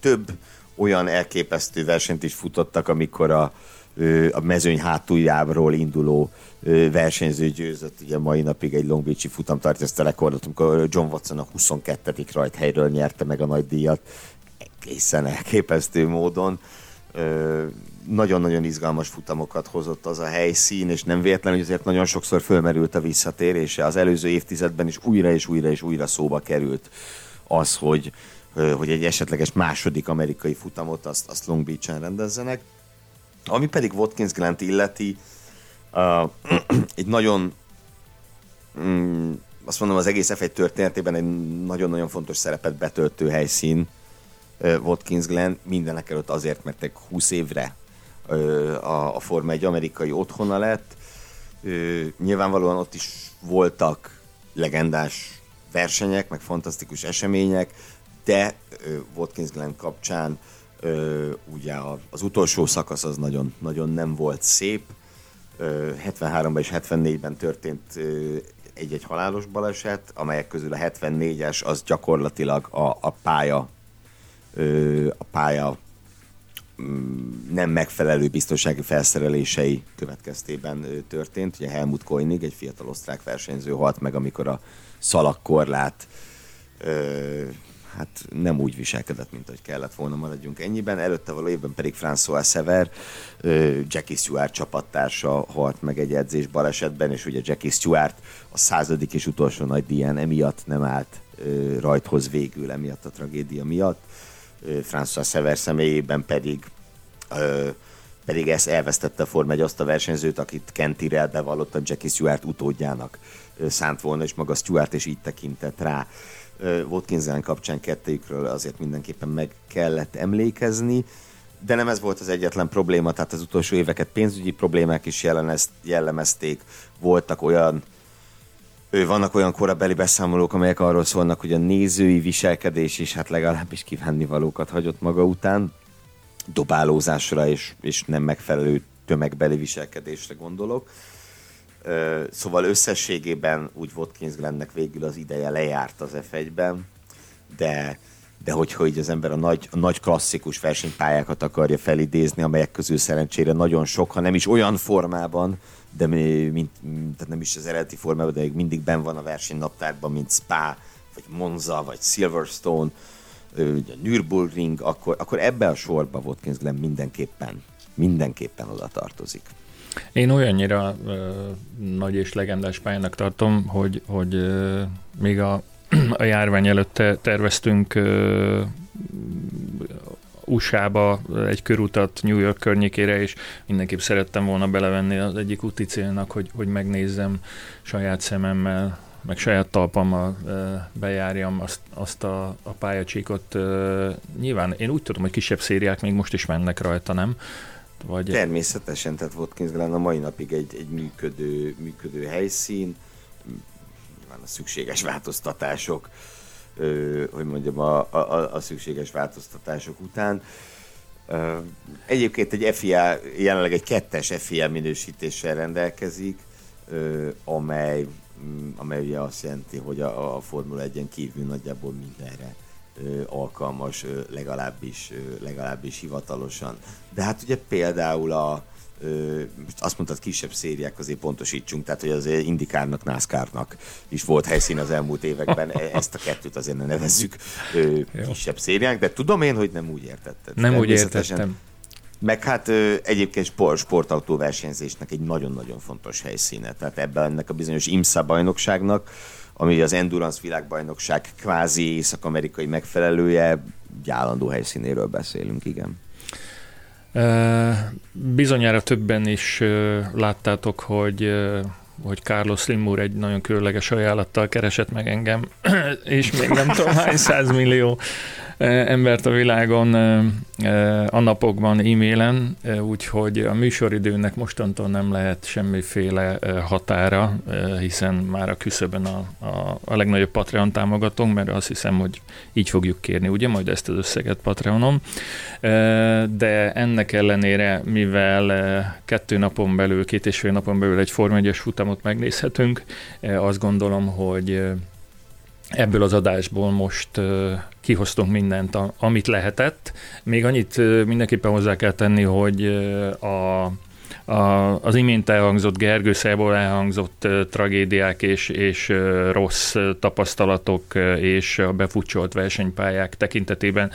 több olyan elképesztő versenyt is futottak, amikor a, a mezőny hátuljáról induló versenyző győzött. Ugye mai napig egy Long Beach-i futam tartja ezt a rekordot, amikor John Watson a huszonkettedik rajthelyről nyerte meg a nagy díjat. Egészen elképesztő módon. Nagyon-nagyon izgalmas futamokat hozott az a helyszín, és nem véletlen, hogy azért nagyon sokszor fölmerült a visszatérése. Az előző évtizedben is újra és újra és újra szóba került az, hogy, hogy egy esetleges második amerikai futamot azt, azt Long Beach-en rendezzenek. Ami pedig Watkins Glent illeti, uh, egy nagyon, um, azt mondom, az egész ef egy történetében egy nagyon-nagyon fontos szerepet betöltő helyszín uh, Watkins Glen, mindenek előtt azért, mert egy húsz évre uh, a, a Forma egy amerikai otthona lett. Uh, nyilvánvalóan ott is voltak legendás versenyek, meg fantasztikus események, de uh, Watkins Glen kapcsán Ö, ugye az utolsó szakasz az nagyon, nagyon nem volt szép. Ö, hetvenháromban és hetvennégyben történt ö, egy-egy halálos baleset, amelyek közül a hetvennégyes az gyakorlatilag a, a pálya ö, a pálya ö, nem megfelelő biztonsági felszerelései következtében ö, történt. Ugye Helmut Koenig, egy fiatal osztrák versenyző halt meg, amikor a szalagkorlát ö, hát nem úgy viselkedett, mint ahogy kellett volna, maradjunk ennyiben. Előtte való évben pedig François Sever, Jackie Stewart csapattársa halt meg egy edzés balesetben, és ugye Jackie Stewart a századik és utolsó nagy díján emiatt nem állt rajthoz végül, emiatt a tragédia miatt. François Sever személyében pedig pedig ezt elvesztette a Forma egy azt a versenyzőt, akit Ken Tyrrell bevallotta Jackie Stewart utódjának szánt volna, és maga Stewart is így tekintett rá. Watkins Glen kapcsán kettőjükről azért mindenképpen meg kellett emlékezni, de nem ez volt az egyetlen probléma, tehát az utolsó éveket pénzügyi problémák is jellemezték, voltak olyan, vannak olyan korabeli beszámolók, amelyek arról szólnak, hogy a nézői viselkedés is hát legalábbis kívánnivalókat hagyott maga után, dobálózásra és, és nem megfelelő tömegbeli viselkedésre gondolok. Szóval összességében úgy Watkins Glennek végül az ideje lejárt az ef egyben, de, de hogyha így az ember a nagy, a nagy klasszikus versenypályákat akarja felidézni, amelyek közül szerencsére nagyon sok, ha nem is olyan formában, de mint, tehát nem is az eredeti formában, de még mindig benn van a versenynaptárban, mint Spa, vagy Monza, vagy Silverstone, a Nürburgring, akkor, akkor ebben a sorban Watkins Glen mindenképpen, mindenképpen oda tartozik. Én olyannyira ö, nagy és legendás pályának tartom, hogy, hogy ö, még a, a járvány előtt terveztünk ö, u es á-ba egy körutat New York környékére, és mindenképp szerettem volna belevenni az egyik úti célnak, hogy, hogy megnézzem saját szememmel, meg saját talpammal bejárjam azt, azt a, a pályacsíkot. Ö, nyilván én úgy tudom, hogy kisebb szériák még most is mennek rajta, nem? Vagy... Természetesen, tehát Watkins Glen a mai napig egy, egy működő, működő helyszín, nyilván a szükséges változtatások, ö, hogy mondjam, a, a, a szükséges változtatások után. Ö, egyébként egy ef i á, jelenleg egy kettes ef i á minősítéssel rendelkezik, ö, amely, amely ugye azt jelenti, hogy a, a Formula egyen kívül nagyjából mindenre alkalmas, legalábbis, legalábbis hivatalosan. De hát ugye például a, azt mondtad, kisebb szériák, azért pontosítsunk, tehát hogy az IndyCarnak, NASCARnak is volt helyszín az elmúlt években, ezt a kettőt azért ne nevezzük kisebb szériák, de tudom én, hogy nem úgy értetted. Nem úgy értettem. Meg hát egyébként sport, sportautóversenyzésnek egy nagyon-nagyon fontos helyszíne, tehát ebben ennek a bizonyos IMSA bajnokságnak, ami az Endurance világbajnokság kvázi észak-amerikai megfelelője, állandó helyszínéről beszélünk, igen. Bizonyára többen is láttátok, hogy, hogy Carlos Slim úr egy nagyon különleges ajánlattal keresett meg engem, és még nem tudom hány százmillió embert a világon a napokban e-mailen, úgyhogy a műsoridőnek mostantól nem lehet semmiféle határa, hiszen már a küszöbön a, a, a legnagyobb Patreon támogatónk, mert azt hiszem, hogy így fogjuk kérni, ugye, majd ezt az összeget Patreonon, de ennek ellenére, mivel kettő napon belül, két és fél napon belül egy Forma egyes futamot megnézhetünk, azt gondolom, hogy ebből az adásból most kihoztunk mindent, amit lehetett. Még annyit mindenképpen hozzá kell tenni, hogy a, a, az imént elhangzott, Gergő szájából elhangzott tragédiák és, és rossz tapasztalatok és a befutcsolt versenypályák tekintetében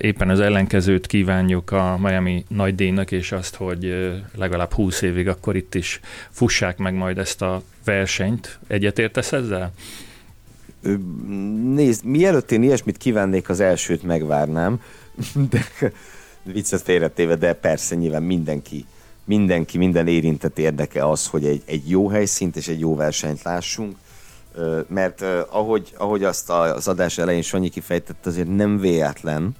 éppen az ellenkezőt kívánjuk a Miami nagydíjnak, és azt, hogy legalább húsz évig akkor itt is fussák meg majd ezt a versenyt. Egyetértesz ezzel? Nézd, mielőtt én ilyesmit kívánnék, az elsőt megvárnám, de viccet félretéve, de persze nyilván mindenki, mindenki, minden érintett érdeke az, hogy egy, egy jó helyszínt és egy jó versenyt lássunk, mert ahogy, ahogy azt az adás elején Sanyi kifejtett, azért nem véletlen,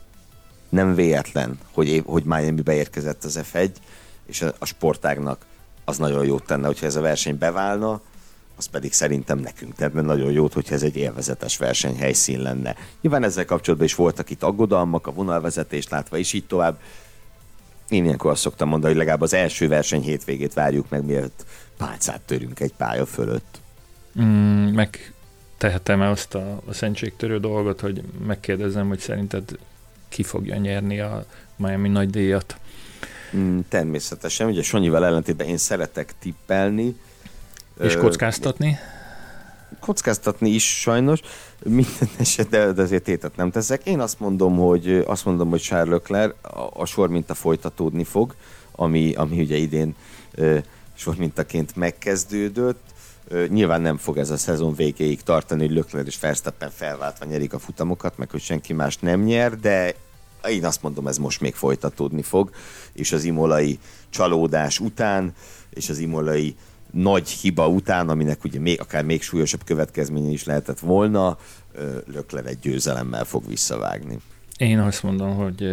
nem véletlen, hogy, hogy Miamibe érkezett az ef egy, és a, a sportágnak az nagyon jót tenne, hogyha ez a verseny beválna, az pedig szerintem nekünk tenne nagyon jót, hogyha ez egy élvezetes versenyhelyszín lenne. Nyilván ezzel kapcsolatban is voltak itt aggodalmak, a vonalvezetést látva is így tovább. Én ilyenkor azt szoktam mondani, hogy legalább az első verseny hétvégét várjuk meg, mielőtt pálcát törünk egy pálya fölött. Mm, megtehetem-e azt a, a szentségtörő dolgot, hogy megkérdezem, hogy szerinted ki fogja nyerni a Miami nagy díjat? Mm, természetesen, ugye Sonyival ellentétben én szeretek tippelni, és kockáztatni? Kockáztatni is sajnos, minden esetben, de azért tétet nem teszek. Én azt mondom, hogy, azt mondom, hogy Charles Leclerc a, a sorminta folytatódni fog, ami, ami ugye idén e, sormintaként megkezdődött. E, nyilván nem fog ez a szezon végéig tartani, hogy Leclerc és Verstappen felváltva nyerik a futamokat, meg hogy senki más nem nyer, de én azt mondom, ez most még folytatódni fog, és az imolai csalódás után, és az imolai nagy hiba után, aminek ugye még, akár még súlyosabb következménye is lehetett volna, Leclerc egy győzelemmel fog visszavágni. Én azt mondom, hogy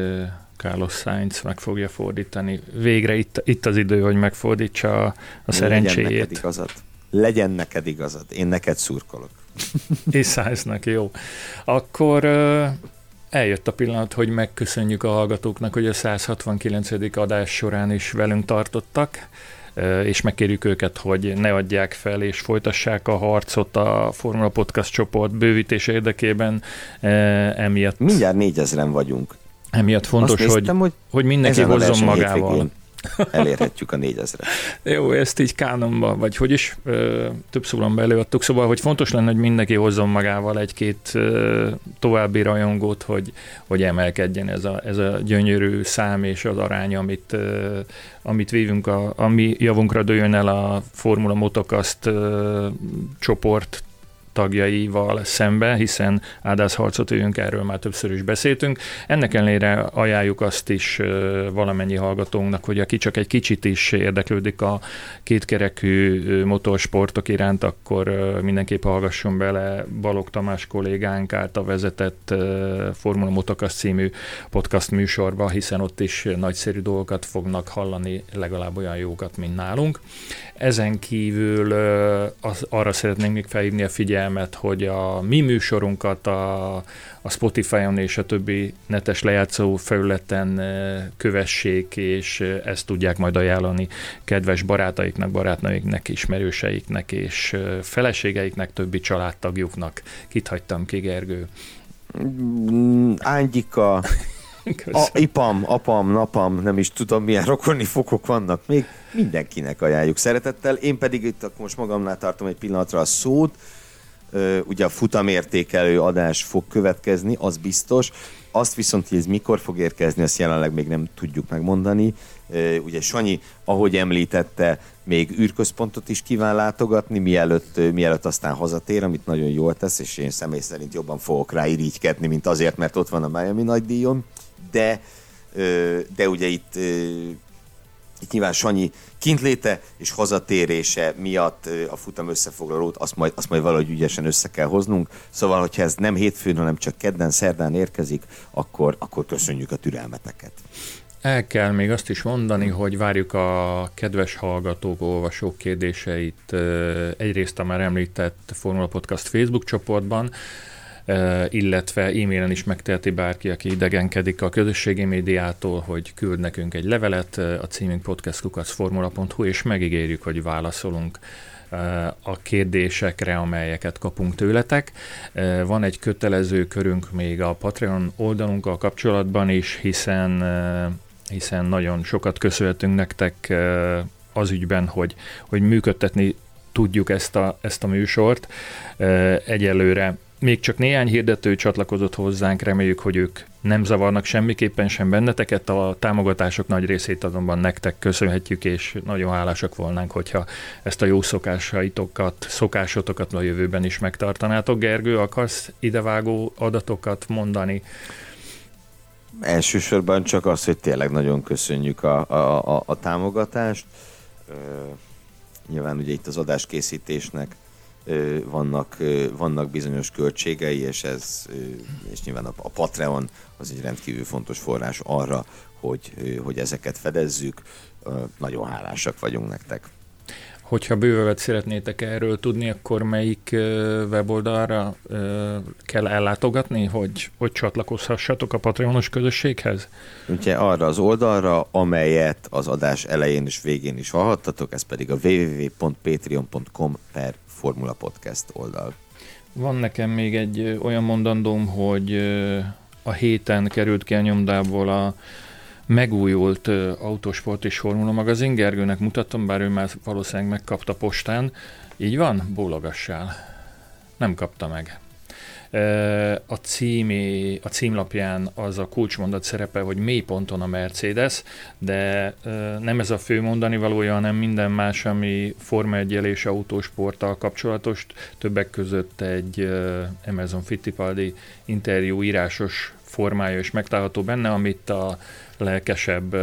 Carlos Sainz meg fogja fordítani. Végre itt, itt az idő, hogy megfordítsa a Legyen szerencséjét. Legyen neked igazad. Legyen neked igazad. Én neked szurkolok. És Sainznak, jó. Akkor eljött a pillanat, hogy megköszönjük a hallgatóknak, hogy a száz hatvankilencedik adás során is velünk tartottak, és megkérjük őket, hogy ne adják fel, és folytassák a harcot a Formula Podcast csoport bővítése érdekében. Emiatt mindjárt négyezren vagyunk. Emiatt fontos, néztem, hogy, hogy mindenki hozzon magával. Elérhetjük a négyezre. Jó, ezt így kánonban, vagy hogy is, több szólamban előadtuk, szóval, hogy fontos lenne, hogy mindenki hozzon magával egy-két ö, további rajongót, hogy, hogy emelkedjen ez a, ez a gyönyörű szám és az arány, amit, ö, amit vívünk, a, ami javunkra dőjön el a Formula Motocast csoport tagjaival szembe, hiszen áldázharcot üljünk, erről már többször is beszéltünk. Ennek ellenére ajánljuk azt is valamennyi hallgatónknak, hogy aki csak egy kicsit is érdeklődik a kétkerekű motorsportok iránt, akkor mindenképp hallgasson bele Balogh Tamás kollégánk által vezetett Formula Motocast című podcast műsorba, hiszen ott is nagyszerű dolgokat fognak hallani, legalább olyan jókat, mint nálunk. Ezen kívül az, arra szeretnénk még felhívni a figyelmet, hogy a mi műsorunkat a, a Spotify-on és a többi netes lejátszó felületen kövessék, és ezt tudják majd ajánlani kedves barátaiknak, barátnőiknek, ismerőseiknek és feleségeiknek, többi családtagjuknak. Kit hagytam ki, Gergő? Ángyika, a, ipam, apam, napam, nem is tudom, milyen rokoni fokok vannak még. Mindenkinek ajánljuk szeretettel. Én pedig itt most magamnál tartom egy pillanatra a szót. Ugye a futamértékelő adás fog következni, az biztos. Azt viszont, hogy ez mikor fog érkezni, azt jelenleg még nem tudjuk megmondani. Ugye Sanyi, ahogy említette, még űrközpontot is kíván látogatni, mielőtt, mielőtt aztán hazatér, amit nagyon jól tesz, és én személy szerint jobban fogok rá irigykedni, mint azért, mert ott van a Miami nagydíjon. De, de ugye itt Itt nyilván Sanyi kintléte és hazatérése miatt a futam összefoglalót, azt majd, azt majd valahogy ügyesen össze kell hoznunk. Szóval, hogyha ez nem hétfőn, hanem csak kedden, szerdán érkezik, akkor, akkor köszönjük a türelmeteket. El kell még azt is mondani, hogy várjuk a kedves hallgatók, olvasók kérdéseit egyrészt a már említett Formula Podcast Facebook csoportban, illetve e-mailen is megteheti bárki, aki idegenkedik a közösségi médiától, hogy küld nekünk egy levelet, a címünk podcast kukac formula pont hu, és megígérjük, hogy válaszolunk a kérdésekre, amelyeket kapunk tőletek. Van egy kötelező körünk még a Patreon oldalunkkal kapcsolatban is, hiszen, hiszen nagyon sokat köszönhetünk nektek az ügyben, hogy, hogy működtetni tudjuk ezt a, ezt a műsort. Egyelőre még csak néhány hirdető csatlakozott hozzánk, reméljük, hogy ők nem zavarnak semmiképpen sem benneteket, a támogatások nagy részét azonban nektek köszönhetjük, és nagyon hálásak volnánk, hogyha ezt a jó szokásaitokat, szokásotokat a jövőben is megtartanátok. Gergő, akarsz idevágó adatokat mondani? Elsősorban csak az, hogy tényleg nagyon köszönjük a, a, a, a támogatást. Ö, nyilván ugye itt az adáskészítésnek Vannak, vannak bizonyos költségei, és ez és nyilván a Patreon az egy rendkívül fontos forrás arra, hogy, hogy ezeket fedezzük. Nagyon hálásak vagyunk nektek. Hogyha bővebbet szeretnétek erről tudni, akkor melyik weboldalra kell ellátogatni, hogy, hogy csatlakozhassatok a Patreonos közösséghez? Ugye arra az oldalra, amelyet az adás elején és végén is hallhattatok, ez pedig a double-u double-u double-u pont patreon pont com per Formula Podcast oldal. Van nekem még egy olyan mondandóm, hogy a héten került ki a nyomdából a megújult Autosport és Formula magazin. Gergőnek mutattam, bár ő már valószínűleg megkapta postán. Így van? Bólogassál. Nem kapta meg. A, címé, a címlapján az a kulcsmondat szerepel, hogy mély ponton a Mercedes, de nem ez a fő mondani valója, hanem minden más, ami Forma egyel és autósporttal kapcsolatos, többek között egy Emerson Fittipaldi interjú írásos formája is megtalálható benne, amit a lelkesebb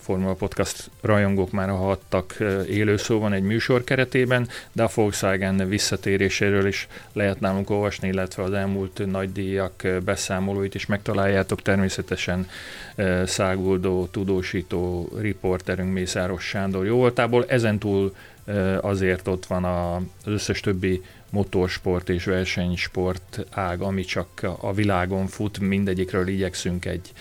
Formula Podcast rajongók már hallhattak élőszóban egy műsor keretében, de a Volkswagen visszatéréséről is lehet nálunk olvasni, illetve az elmúlt nagydíjak beszámolóit is megtaláljátok. Természetesen száguldó, tudósító riporterünk Mészáros Sándor jó voltából. Ezentúl azért ott van az összes többi motorsport és versenysport ág, ami csak a világon fut, mindegyikről igyekszünk egy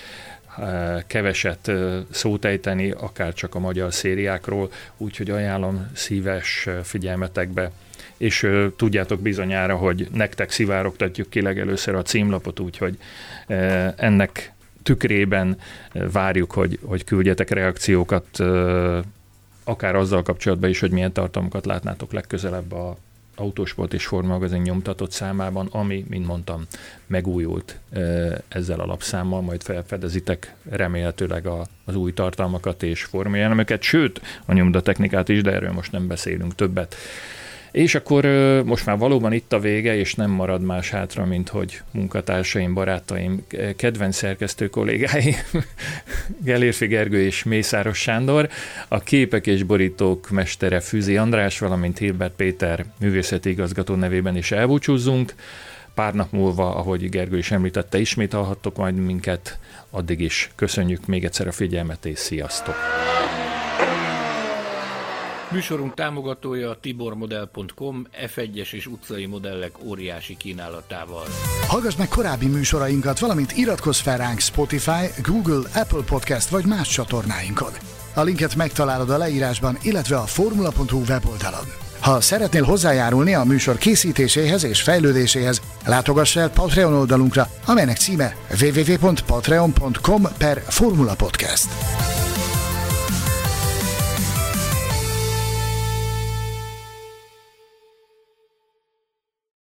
keveset szót ejteni, akár csak a magyar szériákról, úgyhogy ajánlom szíves figyelmetekbe. És tudjátok bizonyára, hogy nektek szivárogtatjuk ki legelőször a címlapot, úgyhogy ennek tükrében várjuk, hogy, hogy küldjetek reakciókat, akár azzal kapcsolatban is, hogy milyen tartalmakat látnátok legközelebb a Autosport és Forma magazin nyomtatott számában, ami, mint mondtam, megújult ezzel a lapszámmal, majd felfedezitek remélhetőleg a, az új tartalmakat és formajelemeket, sőt, a nyomdatechnikát is, de erről most nem beszélünk többet. És akkor most már valóban itt a vége, és nem marad más hátra, mint hogy munkatársaim, barátaim, kedvenc szerkesztő kollégáim, Gellérfi Gergő és Mészáros Sándor, a képek és borítók mestere Füzi András, valamint Hilbert Péter művészeti igazgató nevében is elbúcsúzzunk. Pár nap múlva, ahogy Gergő is említette, ismét hallhattok majd minket, addig is köszönjük még egyszer a figyelmet, és sziasztok! Műsorunk támogatója a Tibormodel pont com ef egyes és utcai modellek óriási kínálatával. Hallgass meg korábbi műsorainkat, valamint iratkozz fel ránk Spotify, Google, Apple Podcast vagy más csatornáinkon. A linket megtalálod a leírásban, illetve a formula pont hu weboldalon. Ha szeretnél hozzájárulni a műsor készítéséhez és fejlődéséhez, látogass el Patreon oldalunkra, amelynek címe double-u double-u double-u pont patreon pont com per Formula Podcast.